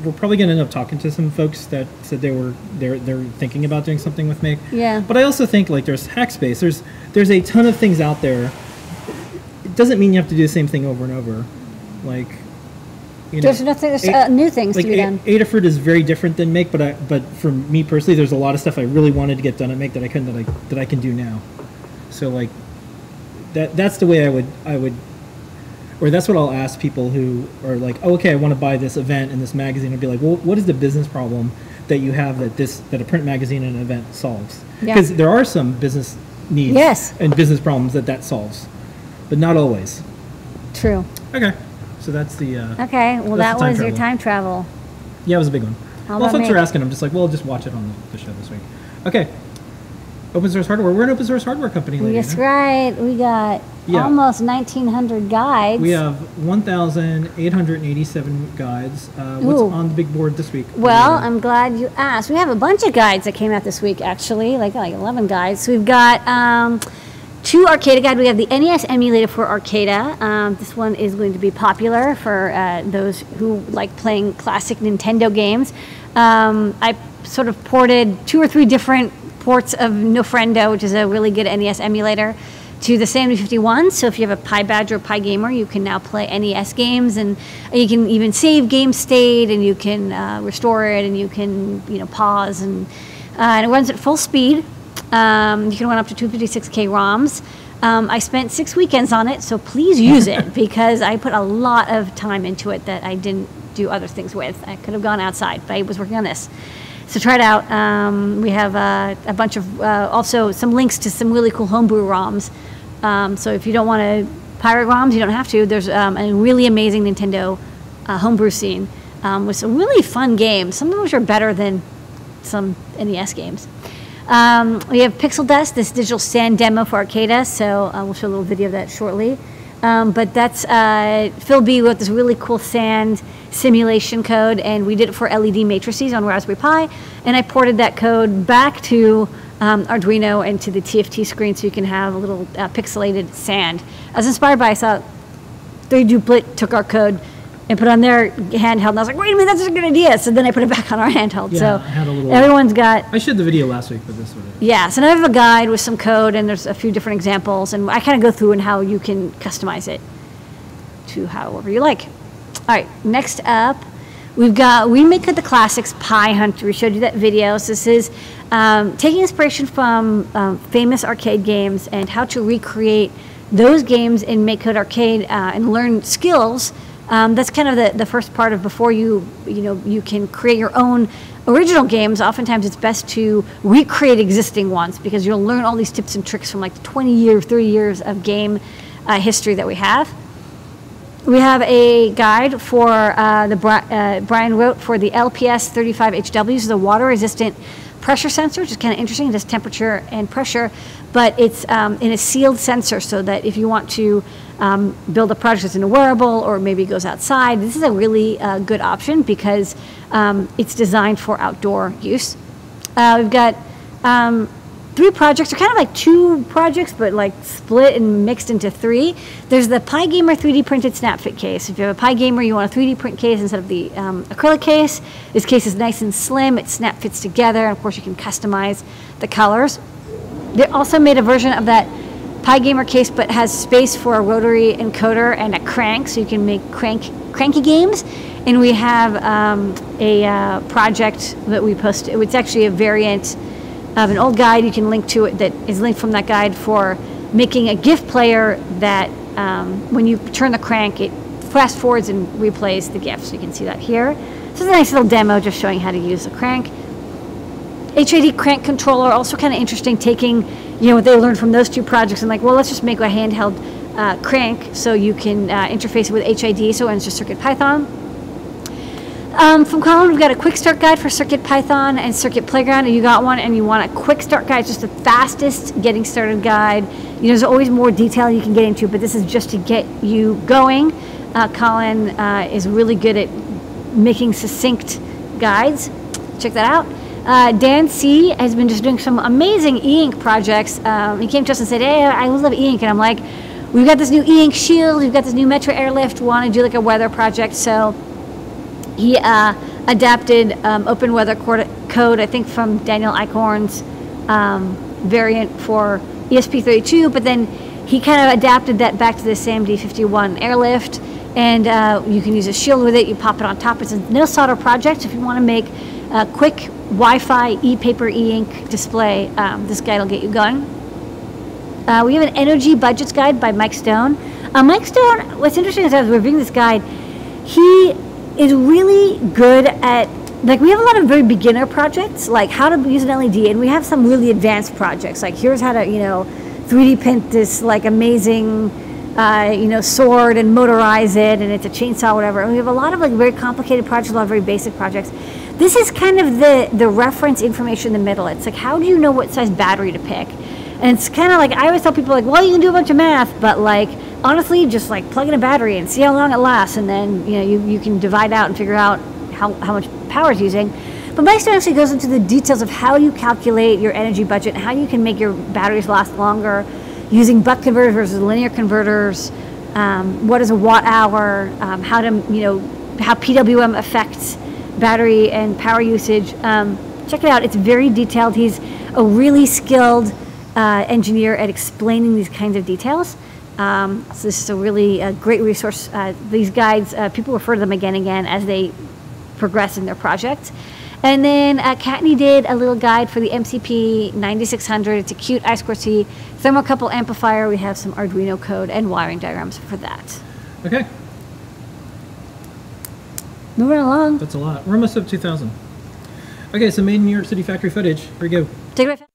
We're probably going to end up talking to some folks that said they're thinking about doing something with Make. Yeah. But I also think like there's Hackspace. There's a ton of things out there. It doesn't mean you have to do the same thing over and over. Like there's new things to be done. Adafruit is very different than Make, but for me personally, there's a lot of stuff I really wanted to get done at Make that I couldn't, that I can do now. So like that's the way I would, or that's what I'll ask people who are like, oh, okay, I want to buy this event and this magazine. I'd be like, well, what is the business problem that you have that a print magazine and an event solves. Because there are some business needs and business problems that solves, but not always. True. Okay. So that's the okay. Well, that was your time travel. Yeah, it was a big one. Well, folks were asking. I'm just like, well, just watch it on the show this week. Okay. Open source hardware. We're an open source hardware company. That's right. We got almost 1,900 guides. We have 1,887 guides. What's on the big board this week? Well, I'm glad you asked. We have a bunch of guides that came out this week, actually, like 11 guides. So we've got 2 Arcada guide. We have the NES emulator for Arcada. This one is going to be popular for those who like playing classic Nintendo games. I sort of ported 2 or 3 different ports of Nofrendo, which is a really good NES emulator, to the Sammy 51. So if you have a Pi Badger or Pi Gamer, you can now play NES games, and you can even save game state, and you can restore it, and you can pause, and it runs at full speed. You can run up to 256K ROMs. I spent 6 weekends on it, so please use it because I put a lot of time into it that I didn't do other things with. I could have gone outside, but I was working on this. So try it out. We have a bunch of also some links to some really cool homebrew ROMs. So if you don't want to pirate ROMs, you don't have to. There's a really amazing Nintendo homebrew scene with some really fun games. Some of which are better than some NES games. We have Pixel Dust, this digital sand demo for Arcada. So we'll show a little video of that shortly. But that's Phil B wrote this really cool sand simulation code, and we did it for LED matrices on Raspberry Pi, and I ported that code back to Arduino and to the TFT screen, so you can have a little pixelated sand. I was inspired by, I saw 3D Blit took our code and put it on their handheld, and I was like, wait a minute, that's a good idea. So then I put it back on our handheld. Yeah, so I had a little, everyone's got... I showed the video last week, but this one. Yeah, so now I have a guide with some code, and there's a few different examples, and I kind of go through and how you can customize it to however you like. All right, next up, we've got We Make Good the Classics Pie Hunter. We showed you that video. So this is taking inspiration from famous arcade games and how to recreate those games in Make Good Arcade and learn skills. That's kind of the first part of before you can create your own original games. Oftentimes it's best to recreate existing ones because you'll learn all these tips and tricks from like the 20 years, 30 years of game history that we have. We have a guide for Brian wrote for the LPS 35HW, the water resistant pressure sensor, which is kind of interesting. It has temperature and pressure, but it's in a sealed sensor so that if you want to build a project that's in a wearable or maybe goes outside, this is a really good option because it's designed for outdoor use. We've got 3 projects, or kind of like 2 projects, but like split and mixed into 3. There's the Pi Gamer 3D printed SnapFit case. If you have a Pi Gamer, you want a 3D print case instead of the acrylic case. This case is nice and slim. It snap fits together, and of course you can customize the colors. They also made a version of that Pi Gamer case, but has space for a rotary encoder and a crank, so you can make cranky games. And we have a project that we posted. It's actually a variant of an old guide. You can link to it, that is linked from that guide, for making a GIF player that when you turn the crank, it fast forwards and replays the GIF. So you can see that here. So it's a nice little demo just showing how to use the crank. HAD crank controller, also kind of interesting, taking what they learned from those 2 projects and like, well, let's just make a handheld crank so you can interface it with HID, so it's just CircuitPython. From Colin, we've got a quick start guide for CircuitPython and Circuit Playground. If you got one and you want a quick start guide, just the fastest getting started guide. There's always more detail you can get into, but this is just to get you going. Colin is really good at making succinct guides. Check that out. Dan C has been just doing some amazing e-ink projects. He came to us and said, hey, I love e-ink, and I'm like, we've got this new e-ink shield, we've got this new Metro Airlift, want to do like a weather project. So he adapted open weather code, I think from Daniel Eichhorn's variant for ESP32, but then he kind of adapted that back to the SAMD51 Airlift, and you can use a shield with it, you pop it on top. It's a no solder project. If you want to make a quick Wi-Fi e-paper e-ink display, this guide will get you going. We have an energy budgets guide by Mike Stone. Mike Stone, what's interesting is I was reviewing this guide, he is really good at Like, we have a lot of very beginner projects, like how to use an LED, and we have some really advanced projects, like here's how to, 3D print this, like, amazing, sword and motorize it, and it's a chainsaw, whatever. And we have a lot of, like, very complicated projects, a lot of very basic projects. This is kind of the reference information in the middle. It's like, how do you know what size battery to pick? And it's kind of like, I always tell people, like, well, you can do a bunch of math, but, like, honestly, just, like, plug in a battery and see how long it lasts, and then, you can divide out and figure out how much power is using. But my student actually goes into the details of how you calculate your energy budget, how you can make your batteries last longer, using buck converters versus linear converters, what is a watt hour, how PWM affects battery and power usage. Check it out, it's very detailed. He's a really skilled engineer at explaining these kinds of details. So this is a really great resource. These guides, people refer to them again and again as they progress in their project. And then Katni did a little guide for the MCP 9600. It's a cute I2C thermocouple amplifier. We have some Arduino code and wiring diagrams for that. Okay. Moving along. That's a lot. We're almost up 2,000. Okay, so made in New York City factory footage. Here we go. Take it away.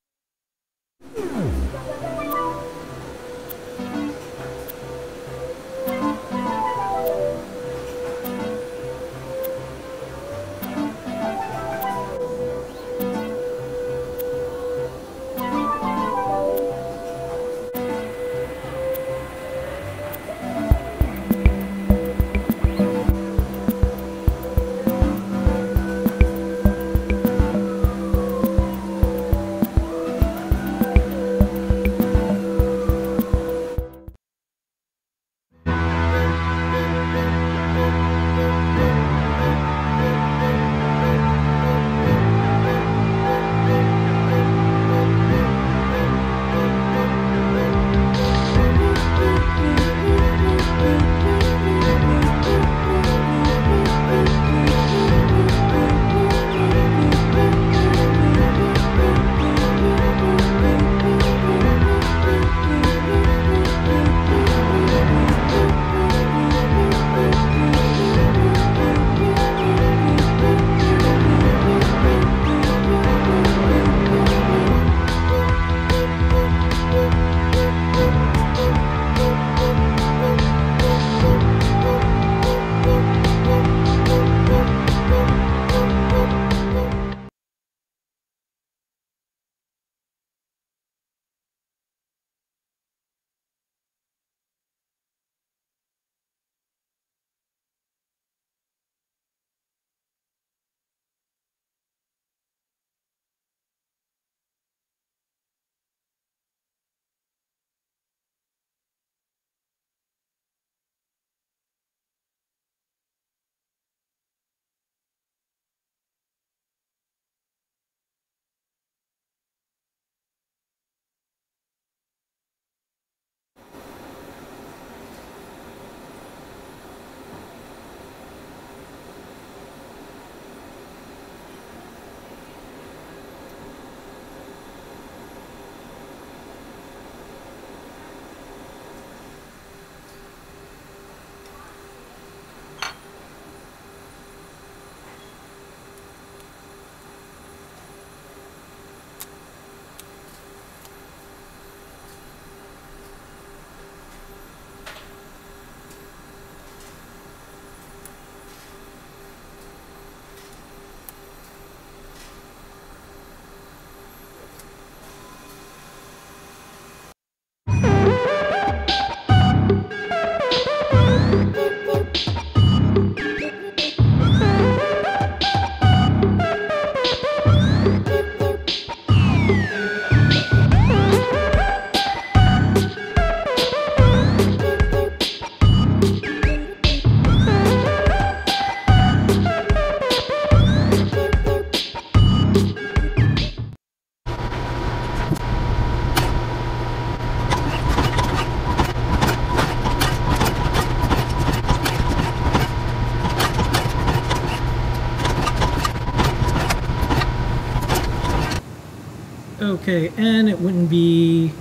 Okay, and it wouldn't be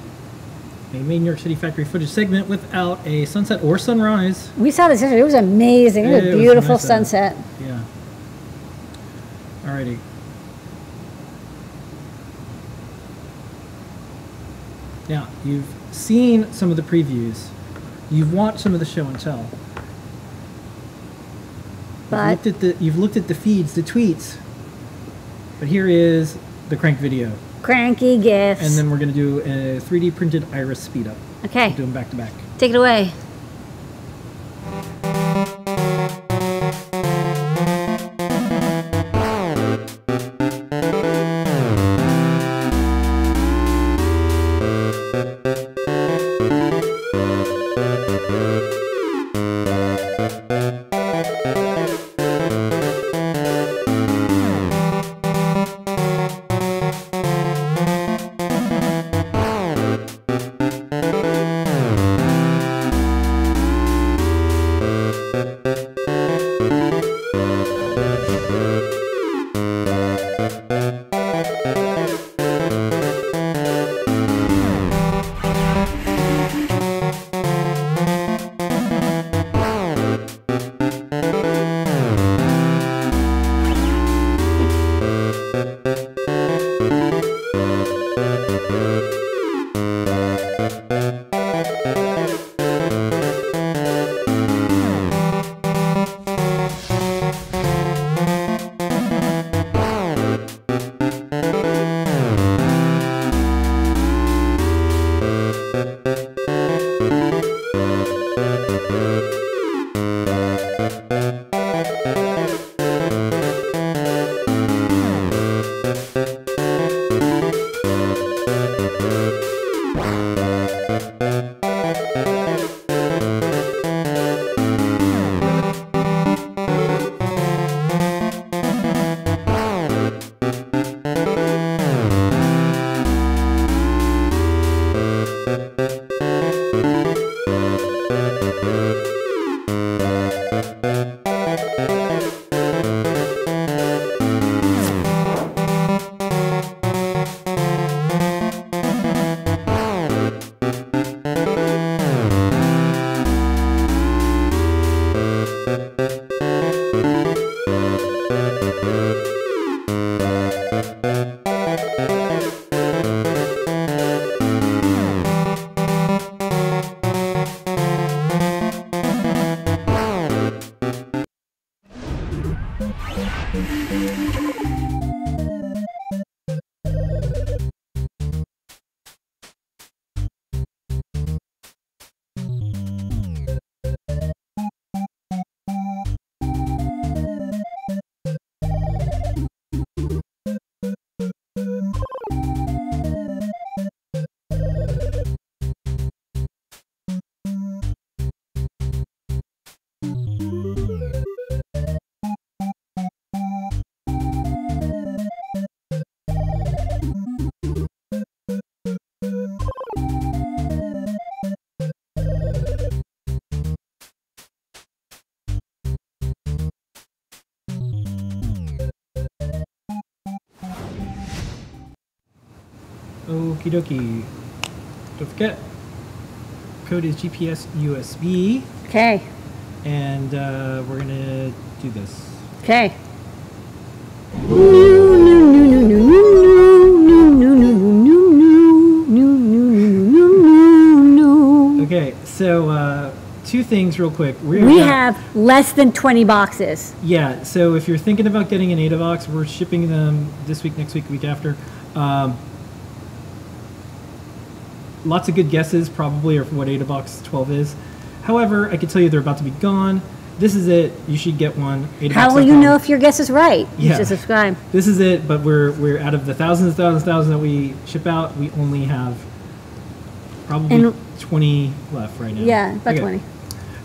a made in New York City factory footage segment without a sunset or sunrise. We saw this yesterday. It was amazing. It was a beautiful sunset. Yeah. Alrighty. Now, you've seen some of the previews. You've watched some of the show and tell. But you've looked at the feeds, the tweets. But here is the Crank video. Cranky GIFs. And then we're going to do a 3D printed iris speed up. Okay. We'll do them back to back. Take it away. Okie dokie. Don't forget, code is GPS USB. Okay. And we're going to do this. Okay. Okay, so two things real quick. We have less than 20 boxes. Yeah, so if you're thinking about getting an AdaVox, we're shipping them this week, next week, week after. Lots of good guesses probably are for what AdaVox 12 is. However, I can tell you they're about to be gone. This is it. You should get one. AdaVox. How will you know if your guess is right? Yeah. You should subscribe. This is it, but we're out of the thousands that we ship out, we only have probably 20 left right now. Yeah, about okay. 20.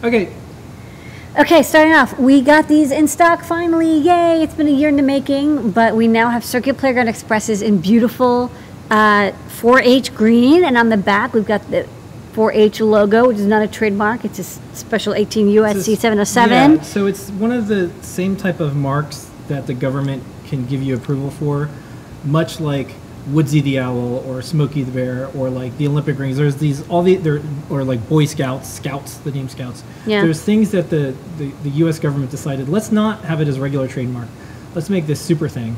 Okay. Okay, starting off, we got these in stock finally. Yay! It's been a year in the making, but we now have Circuit Playground Expresses in beautiful 4-H green, and on the back we've got the 4-H logo, which is not a trademark, it's a special 18 USC 707. Yeah, so it's one of the same type of marks that the government can give you approval for, much like Woodsy the Owl or Smokey the Bear or like the Olympic rings. There's these, or like Boy Scouts, Scouts, the name Scouts. Yeah. There's things that the US government decided, let's not have it as regular trademark. let's make this super thing.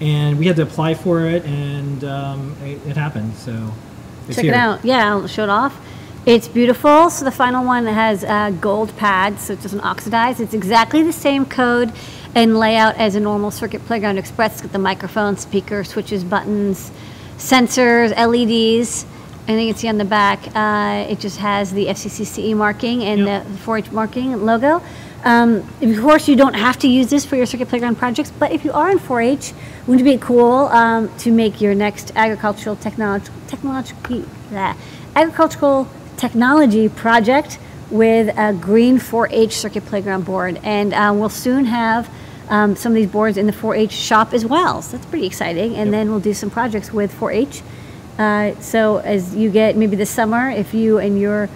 And we had to apply for it, and it happened. So it's check here. It out. Yeah, I'll show it off. It's beautiful. So the final one has gold pads, so it doesn't oxidize. It's exactly the same code and layout as a normal Circuit Playground Express. It's got the microphone, speaker, switches, buttons, sensors, LEDs. And you can see on the back, it just has the FCC CE marking and the 4-H marking logo. Of course, you don't have to use this for your Circuit Playground projects, but if you are in 4-H, wouldn't it be cool to make your next agricultural technology project with a green 4-H Circuit Playground board? And we'll soon have some of these boards in the 4-H shop as well. So that's pretty exciting. And then we'll do some projects with 4-H. So as you get maybe this summer, if you and your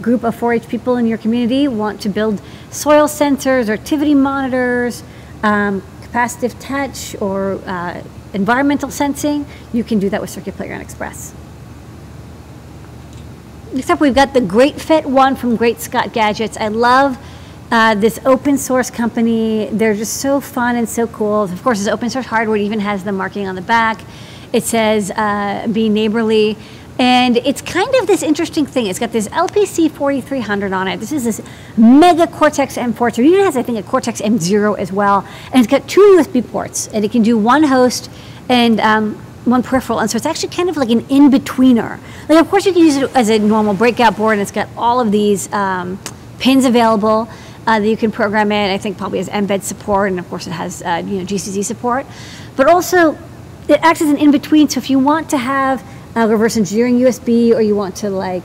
group of 4-H people in your community want to build soil sensors or activity monitors, capacitive touch, or environmental sensing, you can do that with Circuit Playground Express. Next up, we've got the Great Fit one from Great Scott Gadgets. I love this open source company. They're just so fun and so cool. Of course, it's open source hardware. It even has the marking on the back. It says, be neighborly. And it's kind of this interesting thing. It's got this LPC 4300 on it. This is this mega Cortex M4. It even has, I think, a Cortex M0 as well. And it's got 2 USB ports. And it can do 1 host and one peripheral, and so it's actually kind of like an in-betweener. Like, of course, you can use it as a normal breakout board, and it's got all of these pins available that you can program in. I think probably has embed support, and of course, it has GCC support. But also, it acts as an in-between. So if you want to have reverse engineering USB, or you want to like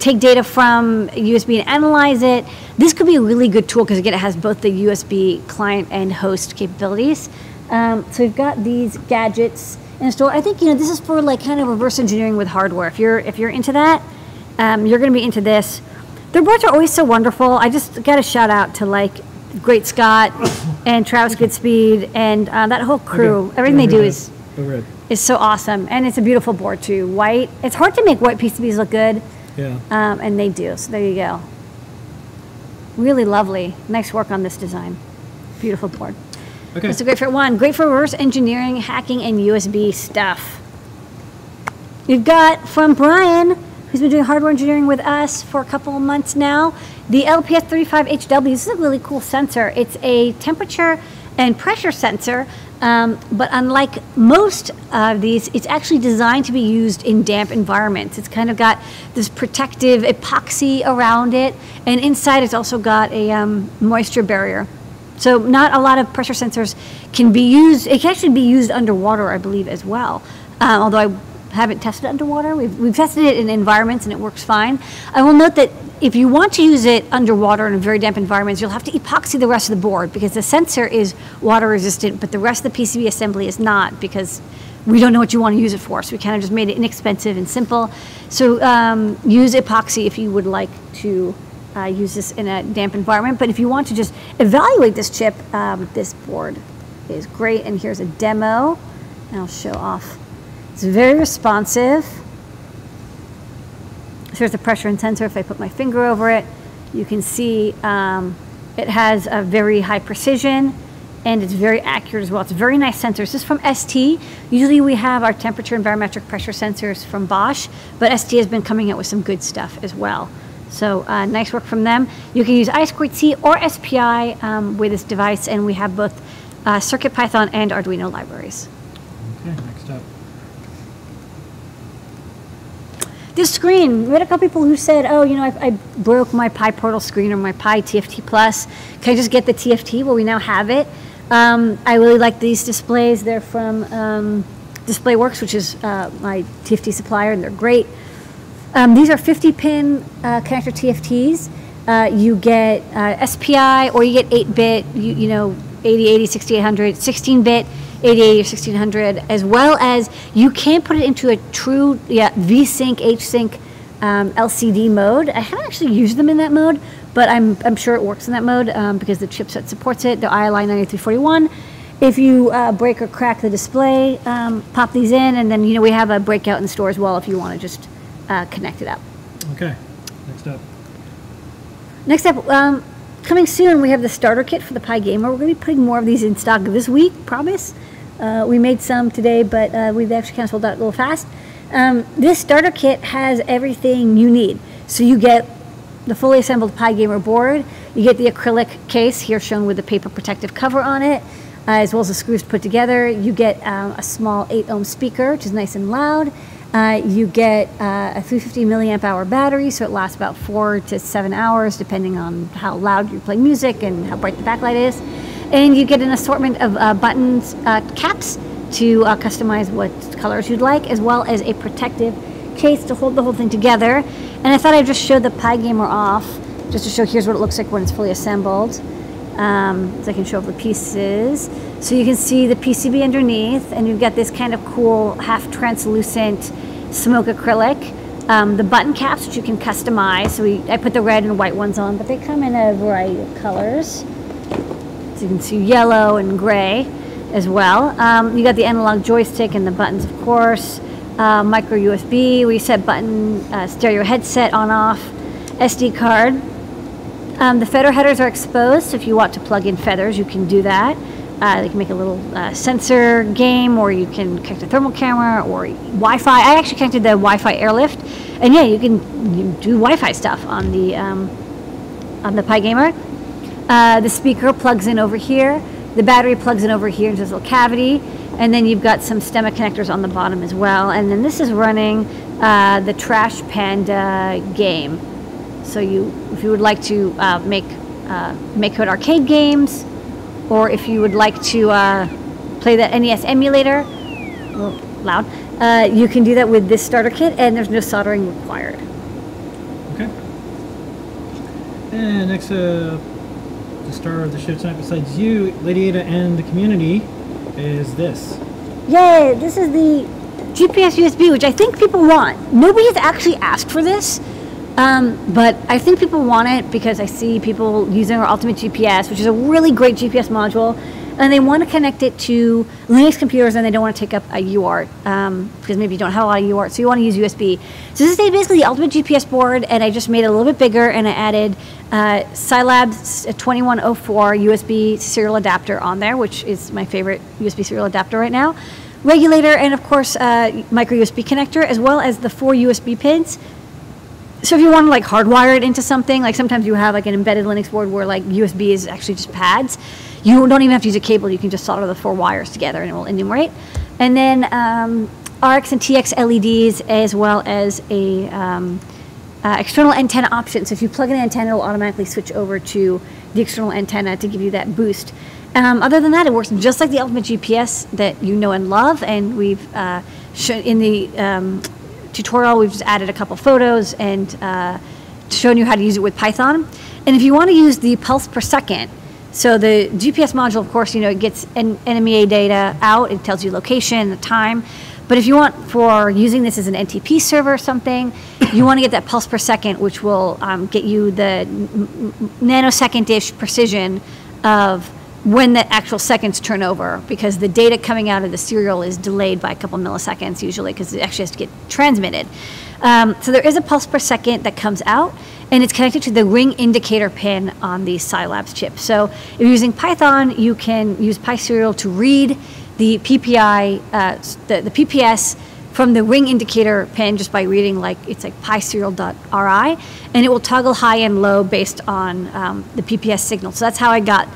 take data from USB and analyze it, this could be a really good tool because again, it has both the USB client and host capabilities. So we've got these gadgets in the store. I think this is for like kind of reverse engineering with hardware. If you're into that, you're going to be into this. Their boards are always so wonderful. I just got a shout out to like Great Scott and Travis Goodspeed and that whole crew. Okay. Everything they do is so awesome, and it's a beautiful board too. White. It's hard to make white PCBs look good. Yeah. And they do. So there you go. Really lovely. Nice work on this design. Beautiful board. Okay. That's a great for one. Great for reverse engineering, hacking, and USB stuff. You've got from Brian, who's been doing hardware engineering with us for a couple of months now, the LPS35HW. This is a really cool sensor. It's a temperature and pressure sensor, but unlike most of these, it's actually designed to be used in damp environments. It's kind of got this protective epoxy around it, and inside it's also got a moisture barrier. So not a lot of pressure sensors can be used. It can actually be used underwater, I believe, as well. Although I haven't tested it underwater. We've tested it in environments, and it works fine. I will note that if you want to use it underwater in very damp environments, you'll have to epoxy the rest of the board because the sensor is water resistant, but the rest of the PCB assembly is not because we don't know what you want to use it for. So we kind of just made it inexpensive and simple. So use epoxy if you would like to use this in a damp environment, but if you want to just evaluate this chip, this board is great. And here's a demo, and I'll show off. It's very responsive. So here's the pressure and sensor. If I put my finger over it, you can see it has a very high precision, and it's very accurate as well. It's a very nice sensor. This is from ST. Usually we have our temperature and barometric pressure sensors from Bosch, but ST has been coming out with some good stuff as well. So nice work from them. You can use I2C or SPI with this device, and we have both CircuitPython and Arduino libraries. Okay, next up. This screen, we had a couple people who said, oh, I broke my Pi Portal screen or my Pi TFT Plus. Can I just get the TFT? Well, we now have it. I really like these displays. They're from DisplayWorks, which is my TFT supplier, and they're great. These are 50-pin connector TFTs. You get SPI, or you get 8-bit, 8080, 6800, 16-bit, 8080 or 1600, as well as you can put it into a true V-Sync, H-Sync LCD mode. I haven't actually used them in that mode, but I'm sure it works in that mode because the chipset supports it, the ILI 9341. If you break or crack the display, pop these in, and then we have a breakout in store as well if you want to just connect it up. Okay, next up. Next up, Coming soon, we have the starter kit for the Pi Gamer. We're going to be putting more of these in stock this week, promise. We made some today, but we've actually kind of sold out a little fast. This starter kit has everything you need. So you get the fully assembled Pi Gamer board, you get the acrylic case here shown with the paper protective cover on it, as well as the screws put together. You get a small 8-ohm speaker, which is nice and loud. You get a 350 milliamp hour battery, so it lasts about 4 to 7 hours, depending on how loud you play music and how bright the backlight is. And you get an assortment of buttons, caps to customize what colors you'd like, as well as a protective case to hold the whole thing together. And I thought I'd just show the Pi Gamer off, just to show here's what it looks like when it's fully assembled. So I can show up the pieces. So you can see the PCB underneath, and you've got this kind of cool half translucent smoke acrylic. The button caps, which you can customize. So I put the red and white ones on, but they come in a variety of colors. So you can see yellow and gray as well. You got the analog joystick and the buttons, of course. Micro USB, reset button, stereo headset on off, SD card. The feather headers are exposed, so if you want to plug in feathers, you can do that. You can make a little sensor game, or you can connect a thermal camera, or Wi-Fi. I actually connected the Wi-Fi airlift, and yeah, you can do Wi-Fi stuff on the Pi Gamer. The speaker plugs in over here. The battery plugs in over here into this little cavity, and then you've got some stemma connectors on the bottom as well. And then this is running the Trash Panda game. So if you would like to make code arcade games, or if you would like to play the NES emulator, loud, you can do that with this starter kit, and there's no soldering required. Okay. And next up, the star of the show tonight, besides you, Lady Ada, and the community, is this. Yay! This is the GPS USB, which I think people want. Nobody has actually asked for this. But I think people want it because I see people using our Ultimate GPS, which is a really great GPS module, and they want to connect it to Linux computers, and they don't want to take up a UART, because maybe you don't have a lot of UART, so you want to use USB. So this is basically the Ultimate GPS board, and I just made it a little bit bigger, and I added Scilab's 2104 USB serial adapter on there, which is my favorite USB serial adapter right now. Regulator, and of course, micro USB connector, as well as the 4 USB pins. So if you want to like hardwire it into something, like sometimes you have like an embedded Linux board where like USB is actually just pads. You don't even have to use a cable. You can just solder the 4 wires together and it will enumerate. And then RX and TX LEDs, as well as a external antenna option. So if you plug in an antenna, it will automatically switch over to the external antenna to give you that boost. Other than that, it works just like the Ultimate GPS that you know and love. And we've in the tutorial, we've just added a couple photos and shown you how to use it with Python. And if you want to use the pulse per second, so the GPS module, of course, you know, it gets NMEA data out, it tells you location, the time. But if you want, for using this as an NTP server or something, you want to get that pulse per second, which will get you the nanosecond-ish precision of when the actual seconds turn over, because the data coming out of the serial is delayed by a couple milliseconds usually, because it actually has to get transmitted. So there is a pulse per second that comes out, and it's connected to the ring indicator pin on the Scilab's chip. So if you're using Python, you can use PySerial to read the PPI, the PPS from the ring indicator pin just by reading, like, it's like PySerial.ri, and it will toggle high and low based on the PPS signal. So that's how I got.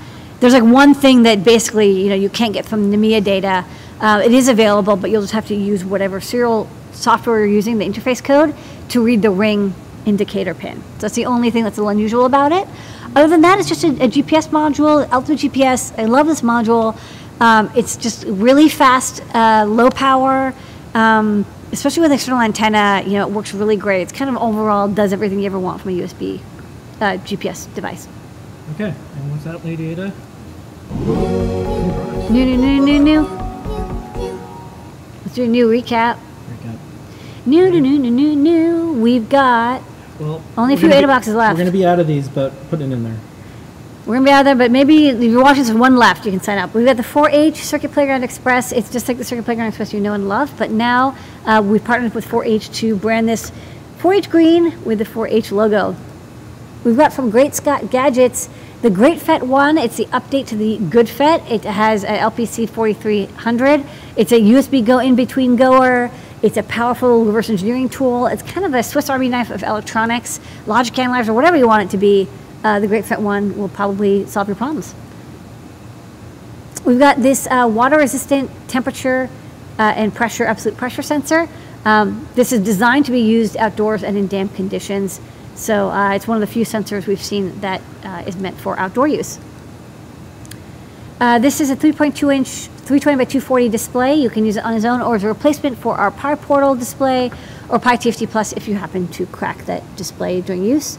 There's like one thing that basically, you know, you can't get from NMEA data. It is available, but you'll just have to use whatever serial software you're using, the interface code, to read the ring indicator pin. So that's the only thing that's a little unusual about it. Other than that, it's just a GPS module, Ultimate GPS. I love this module. It's just really fast, low power, especially with external antenna. You know, it works really great. It's kind of overall does everything you ever want from a USB GPS device. Okay, and what's that, Lady Ada? New. Let's do a new recap. New. We've got only a few Ada boxes left. We're going to be out of these, but put it in there. We're going to be out of there, but maybe if you're watching this one left, you can sign up. We've got the 4-H Circuit Playground Express. It's just like the Circuit Playground Express you know and love, but now we've partnered with 4-H to brand this 4-H green with the 4-H logo. We've got from Great Scott Gadgets The Great FET one, it's the update to the Good FET. It has an LPC 4300. It's a USB go in-between goer. It's a powerful reverse engineering tool. It's kind of a Swiss Army knife of electronics, logic analyzer, or whatever you want it to be. The Great FET one will probably solve your problems. We've got this water-resistant temperature and pressure, absolute pressure sensor. This is designed to be used outdoors and in damp conditions. So it's one of the few sensors we've seen that is meant for outdoor use. This is a 3.2 inch 320 by 240 display. You can use it on its own or as a replacement for our Pi Portal display or Pi TFT Plus if you happen to crack that display during use.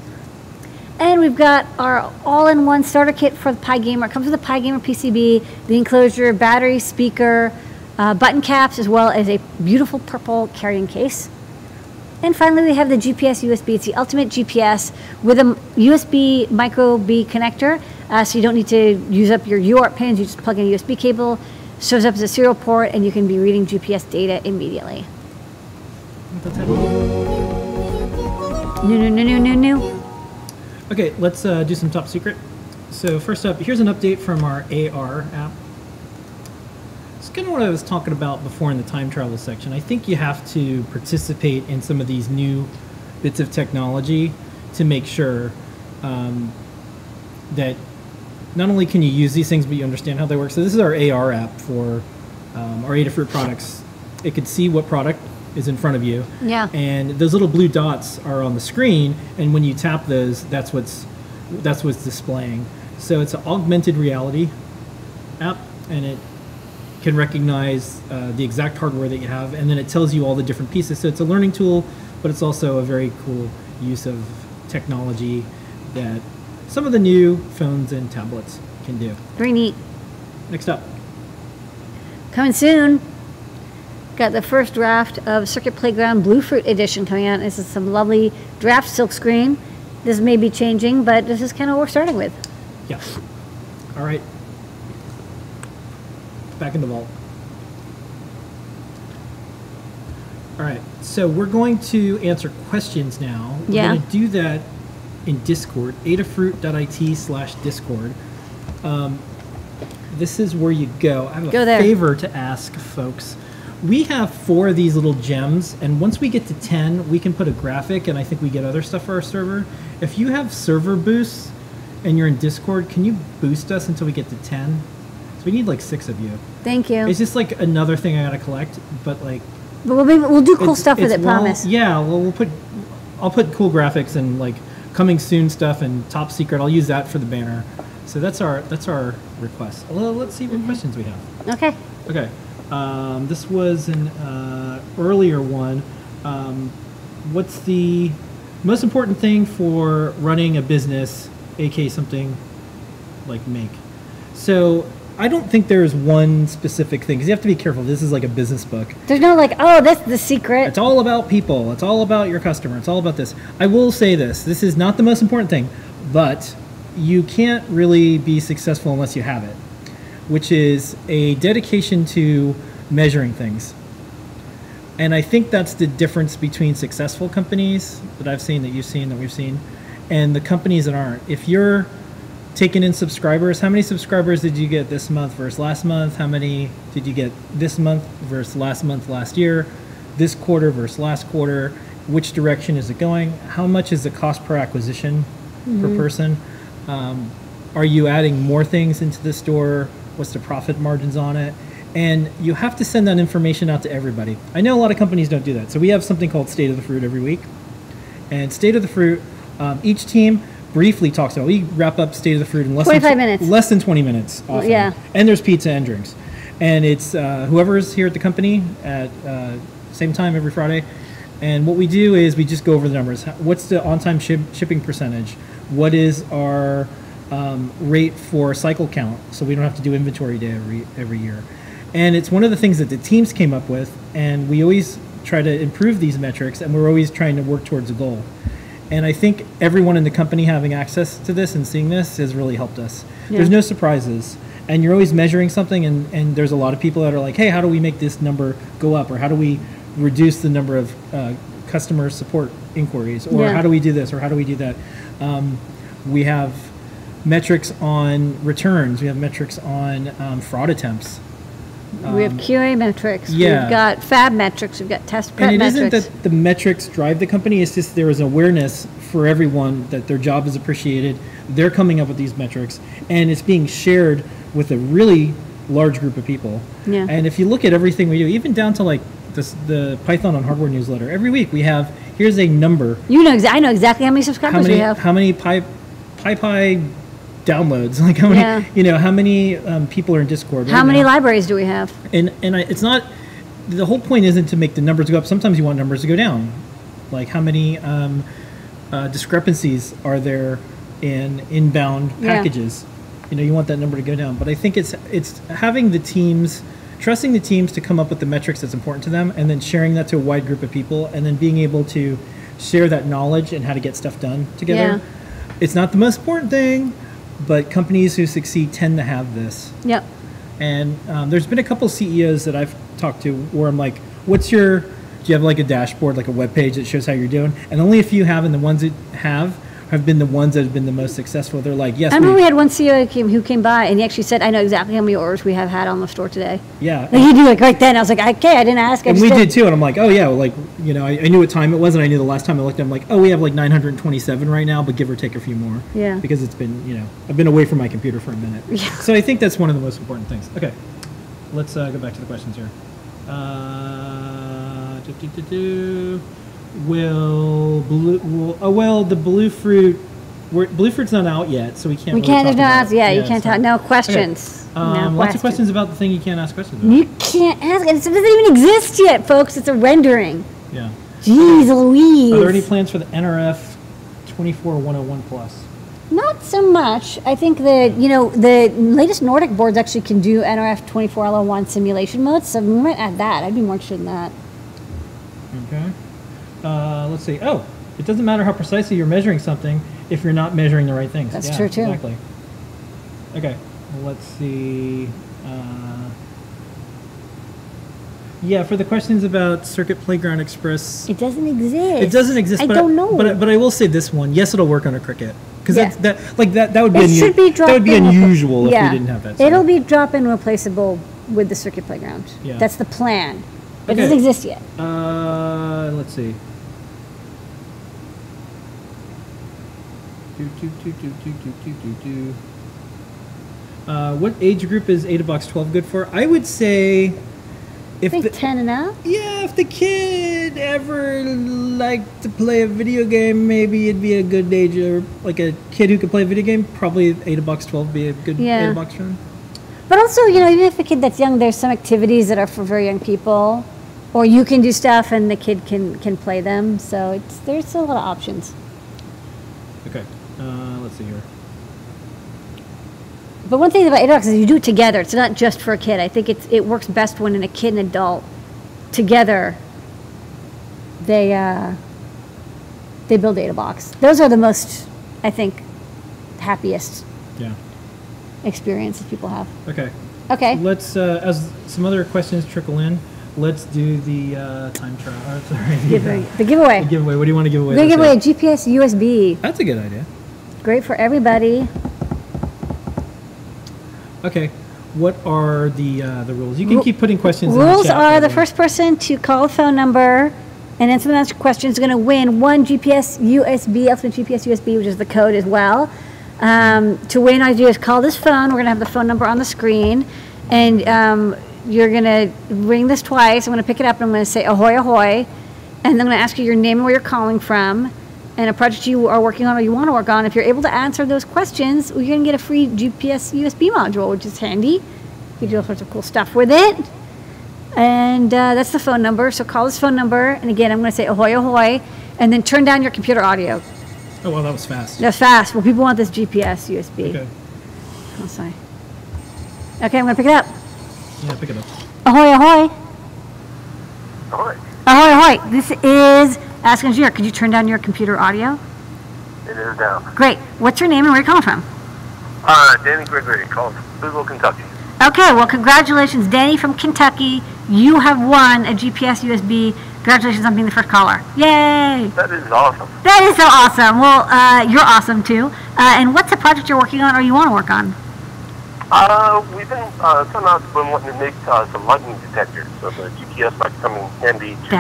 And we've got our all-in-one starter kit for the Pi Gamer. It comes with a Pi Gamer PCB, the enclosure, battery, speaker, button caps, as well as a beautiful purple carrying case. And finally, we have the GPS USB. It's the ultimate GPS with a USB micro B connector, so you don't need to use up your UART pins. You just plug in a USB cable, shows up as a serial port, and you can be reading GPS data immediately. Okay, let's do some top secret. So first up, here's an update from our AR app. It's kind of what I was talking about before in the time travel section. I think you have to participate in some of these new bits of technology to make sure that not only can you use these things, but you understand how they work. So this is our AR app for our Adafruit products. It could see what product is in front of you. Yeah. And those little blue dots are on the screen, and when you tap those, that's what's displaying. So it's an augmented reality app, and it can recognize the exact hardware that you have, and then it tells you all the different pieces. So it's a learning tool, but it's also a very cool use of technology that some of the new phones and tablets can do. Very neat. Next up. Coming soon, got the first draft of Circuit Playground Bluefruit Edition coming out. This is some lovely draft silkscreen. This may be changing, but this is kind of what we're starting with. Yeah. All right. Back in the vault. All right, so we're going to answer questions now. Yeah. We're going to do that in Discord, adafruit.it/discord. This is where you go. I have a favor to ask, folks. We have 4 of these little gems, and once we get to 10, we can put a graphic, and I think we get other stuff for our server. If you have server boosts and you're in Discord, can you boost us until we get to 10? We need like 6 of you. Thank you. It's just like another thing I gotta collect, but like. But we'll do cool stuff with it, promise. Yeah, we'll put. I'll put cool graphics and like coming soon stuff and top secret. I'll use that for the banner. So that's our request. Well, let's see what questions we have. Okay. Okay. This was an earlier one. What's the most important thing for running a business, aka something like Make? So. I don't think there is one specific thing, because you have to be careful. This is like a business book. There's no like, oh, that's the secret. It's all about people. It's all about your customer. It's all about this. I will say this. This is not the most important thing, but you can't really be successful unless you have it, which is a dedication to measuring things. And I think that's the difference between successful companies that I've seen, that you've seen, that we've seen, and the companies that aren't. If you're taking in subscribers. How many subscribers did you get this month versus last month? How many did you get this month versus last month last year? This quarter versus last quarter? Which direction is it going? How much is the cost per acquisition per person? Are you adding more things into the store? What's the profit margins on it? And you have to send that information out to everybody. I know a lot of companies don't do that. So we have something called State of the Fruit every week. And State of the Fruit, each team briefly talks about. We wrap up State of the Fruit in less 25 minutes. Less than 20 minutes. Often. Yeah. And there's pizza and drinks. And it's whoever's here at the company at same time every Friday. And what we do is we just go over the numbers. What's the on-time shipping percentage? What is our rate for cycle count? So we don't have to do inventory day every year. And it's one of the things that the teams came up with. And we always try to improve these metrics. And we're always trying to work towards a goal. And I think everyone in the company having access to this and seeing this has really helped us. Yeah. There's no surprises. And you're always measuring something, and there's a lot of people that are like, hey, how do we make this number go up? Or how do we reduce the number of customer support inquiries? Or how do we do this? Or how do we do that? We have metrics on returns. We have metrics on fraud attempts. We have QA metrics. Yeah. We've got fab metrics. We've got test prep metrics. And it isn't that the metrics drive the company. It's just there is awareness for everyone that their job is appreciated. They're coming up with these metrics. And it's being shared with a really large group of people. Yeah. And if you look at everything we do, even down to like this, the Python on Hardware newsletter, every week we have, here's a number. You know, I know exactly how many subscribers we have. How many PyPI downloads, like how many, you know, how many people are in Discord. How many libraries do we have? And it's not, the whole point isn't to make the numbers go up. Sometimes you want numbers to go down. Like how many discrepancies are there in inbound packages? You know, you want that number to go down. But I think it's having the teams, trusting the teams to come up with the metrics that's important to them, and then sharing that to a wide group of people, and then being able to share that knowledge and how to get stuff done together. Yeah. It's not the most important thing, but companies who succeed tend to have this. Yep. And there's been a couple CEOs that I've talked to where I'm like, what's your, do you have like a dashboard, like a web page that shows how you're doing? And only a few have, and the ones that have been the ones that have been the most successful. They're like, yes. I remember we had one CEO who came by and he actually said, I know exactly how many orders we have had on the store today. Yeah. Like he did like right then. I was like, okay, I didn't ask. And we did too. And I'm like, oh yeah, well, like, you know, I knew what time it was and I knew the last time I looked, I'm like, oh, we have like 927 right now, but give or take a few more. Yeah. Because it's been, you know, I've been away from my computer for a minute. Yeah. So I think that's one of the most important things. Okay. Let's go back to the questions here. The Blue Fruit's not out yet, so we can't. You can't talk. No questions. Okay. Lots of questions about the thing you can't ask questions about. You can't ask, and it doesn't even exist yet, folks. It's a rendering. Yeah. Jeez Louise. Are there any plans for the NRF 24101 Plus? Not so much. I think that, you know, the latest Nordic boards actually can do NRF 24101 simulation modes, so we might add that. I'd be more interested in that. Okay. Let's see. Oh, it doesn't matter how precisely you're measuring something if you're not measuring the right things. That's true, too. Exactly. Okay. Well, let's see. Yeah, for the questions about Circuit Playground Express. It doesn't exist. It doesn't exist. I don't know. But I will say this one. Yes, it'll work on a Cricut. Because that would be unusual if we didn't have that. It'll be drop-in replaceable with the Circuit Playground. Yeah. That's the plan. But it doesn't exist yet. Let's see. What age group is AdaBox 12 good for? I would say, I think 10 and up. Yeah, if the kid ever liked to play a video game, maybe it'd be a good age. Or like a kid who could play a video game, probably AdaBox 12 would be a good AdaBox term. But also, you know, even if a kid that's young, there's some activities that are for very young people, or you can do stuff and the kid can play them. So there's a lot of options. Okay. Let's see here. But one thing about AdaBox is you do it together. It's not just for a kid. I think it works best when a kid and adult together they build AdaBox. Those are the most, I think, happiest experience that people have. Okay. Okay. Let's as some other questions trickle in. Let's do the time trial. The giveaway. The giveaway. What do you want to give away? The giveaway, GPS USB. That's a good idea. Great for everybody. Okay. What are the rules? You can keep putting questions in the chat. Rules are the first person to call a phone number and answer the next question is going to win one GPS USB, Ultimate GPS USB, which is the code as well. To win, all you do is call this phone. We're going to have the phone number on the screen. And... you're going to ring this twice. I'm going to pick it up and I'm going to say ahoy, ahoy. And I'm going to ask you your name and where you're calling from and a project you are working on or you want to work on. If you're able to answer those questions, you're going to get a free GPS USB module, which is handy. You can do all sorts of cool stuff with it. And that's the phone number. So call this phone number. And again, I'm going to say ahoy, ahoy. And then turn down your computer audio. Oh, well, that was fast. That's fast. Well, people want this GPS USB. Okay. Oh, sorry. Okay, I'm going to pick it up. Yeah, pick it up. Ahoy, ahoy. Ahoy. Ahoy, ahoy. This is Ask Engineer. Could you turn down your computer audio? It is down. Great. What's your name and where are you calling from? Danny Gregory, calling from Louisville, Kentucky. Okay, well, congratulations, Danny from Kentucky. You have won a GPS USB Congratulations on being the first caller. Yay! That is awesome. That is so awesome. Well, you're awesome, too. And what's a project you're working on or you want to work on? We've been, somehow been wanting to make some lightning detectors, so the GPS might come in handy to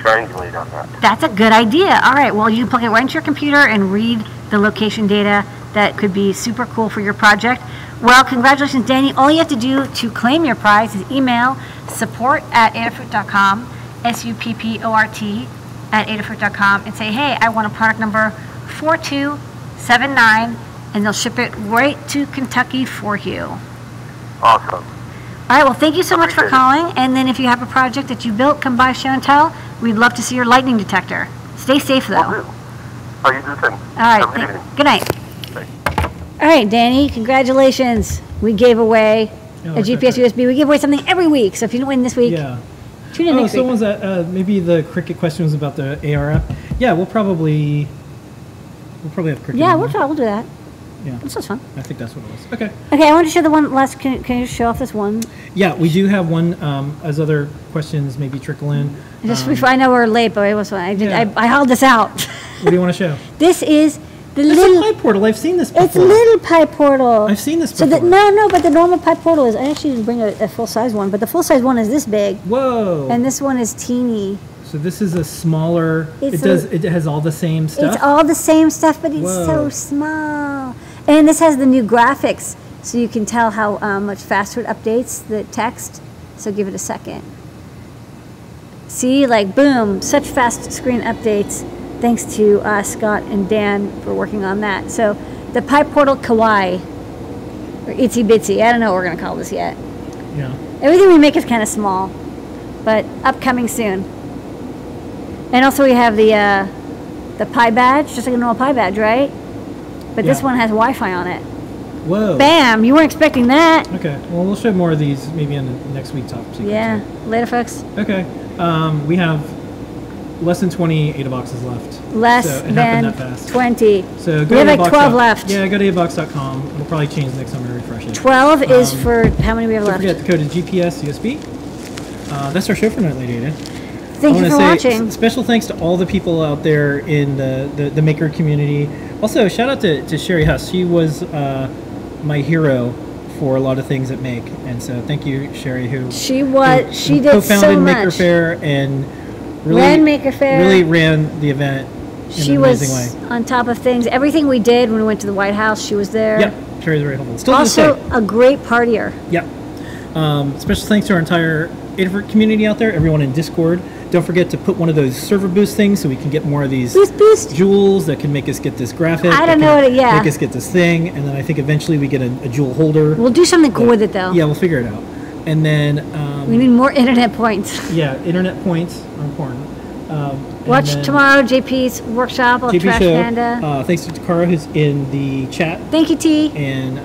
triangulate on that. That's a good idea. All right, well, you plug it right into your computer and read the location data. That could be super cool for your project. Well, congratulations, Danny. All you have to do to claim your prize is email support@adafruit.com, support@adafruit.com, and say, hey, I want a product number 4279. And they'll ship it right to Kentucky for you. Awesome. All right, well, thank you so much for calling. And then if you have a project that you built, come by show and tell. We'd love to see your lightning detector. Stay safe, though. Oh, you do the same. All right, good night. Thanks. All right, Danny, congratulations. We gave away a GPS USB. We give away something every week. So if you don't win this week, tune in next week. Someone's maybe the Cricket question was about the AR app. Yeah, we'll probably have Cricket. Yeah, we'll do that. Yeah. This was fun. I think that's what it was. Okay. Okay, I want to show the one last. Can you show off this one? Yeah, we do have one as other questions maybe trickle in. Just before, I know we're late, but it was fun. I hauled this out. What do you want to show? This is the little Pi Portal. I've seen this before. It's little Pi Portal. I've seen this before. So but the normal Pi Portal is. I actually didn't bring a full size one, but the full size one is this big. Whoa. And this one is teeny. So this is a smaller. It has all the same stuff. It's all the same stuff, but it's so small. And this has the new graphics, so you can tell how much faster it updates the text. So give it a second. See, like, boom, such fast screen updates. Thanks to Scott and Dan for working on that. So the Pi Portal Kawaii, or Itsy Bitsy. I don't know what we're going to call this yet. Yeah. Everything we make is kind of small, but upcoming soon. And also we have the Pi Badge, just like a normal Pi Badge, right? But this one has Wi-Fi on it. Whoa. Bam! You weren't expecting that. Okay. Well, we'll show more of these maybe in the next week's top sequence. Yeah. Later, folks. Okay. We have less than 20 AdaBoxes left. Less than 20. So go we have like 12 left. Yeah, go to adabox.com. We'll probably change next time we refresh it. 12 is for how many we have left. Don't forget, the code is GPS USB. That's our show for tonight, Lady Ada. Thank you for watching. Special thanks to all the people out there in the maker community. Also, shout out to Sherry Huss. She was my hero for a lot of things at Make, and so thank you, Sherry. She did so much. Maker Faire and really ran Maker Faire. Really ran the event. She was on top of things. Everything we did when we went to the White House, she was there. Yep, Sherry's very helpful. Still also a great partier. Yep. Special thanks to our entire Adafruit community out there. Everyone in Discord. Don't forget to put one of those server boost things so we can get more of these jewels that can make us get this graphic. I don't know what it, make us get this thing. And then I think eventually we get a jewel holder. We'll do something cool with it, though. Yeah, we'll figure it out. And then... we need more internet points. Yeah, internet points are important. Watch tomorrow, JP's workshop on Trash Panda. Thanks to Takara, who's in the chat. Thank you, T. And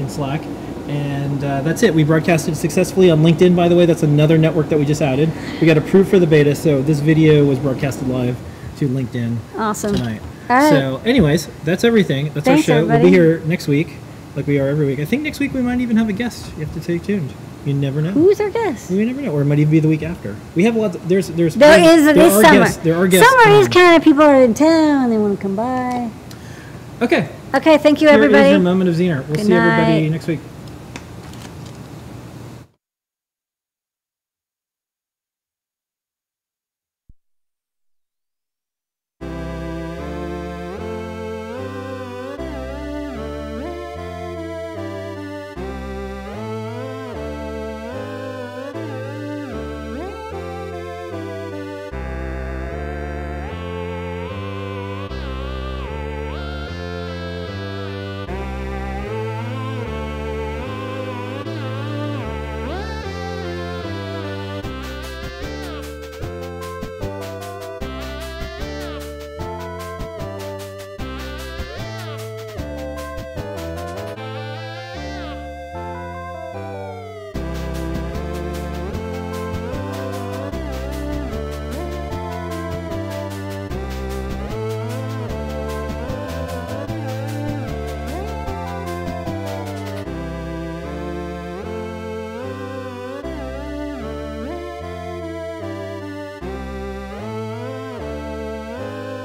in Slack. And that's it. We broadcasted successfully on LinkedIn, by the way. That's another network that we just added. We got approved for the beta, so this video was broadcasted live to LinkedIn tonight. All right. So anyways, that's everything. That's our show. Everybody. We'll be here next week, like we are every week. I think next week we might even have a guest. You have to stay tuned. You never know. Who's our guest? You never know. Or it might even be the week after. We have lots of, there are guests. Summer is kind of people are in town. They want to come by. Okay. Okay, thank you, everybody. Here is your moment of Zener. We'll see everybody next week.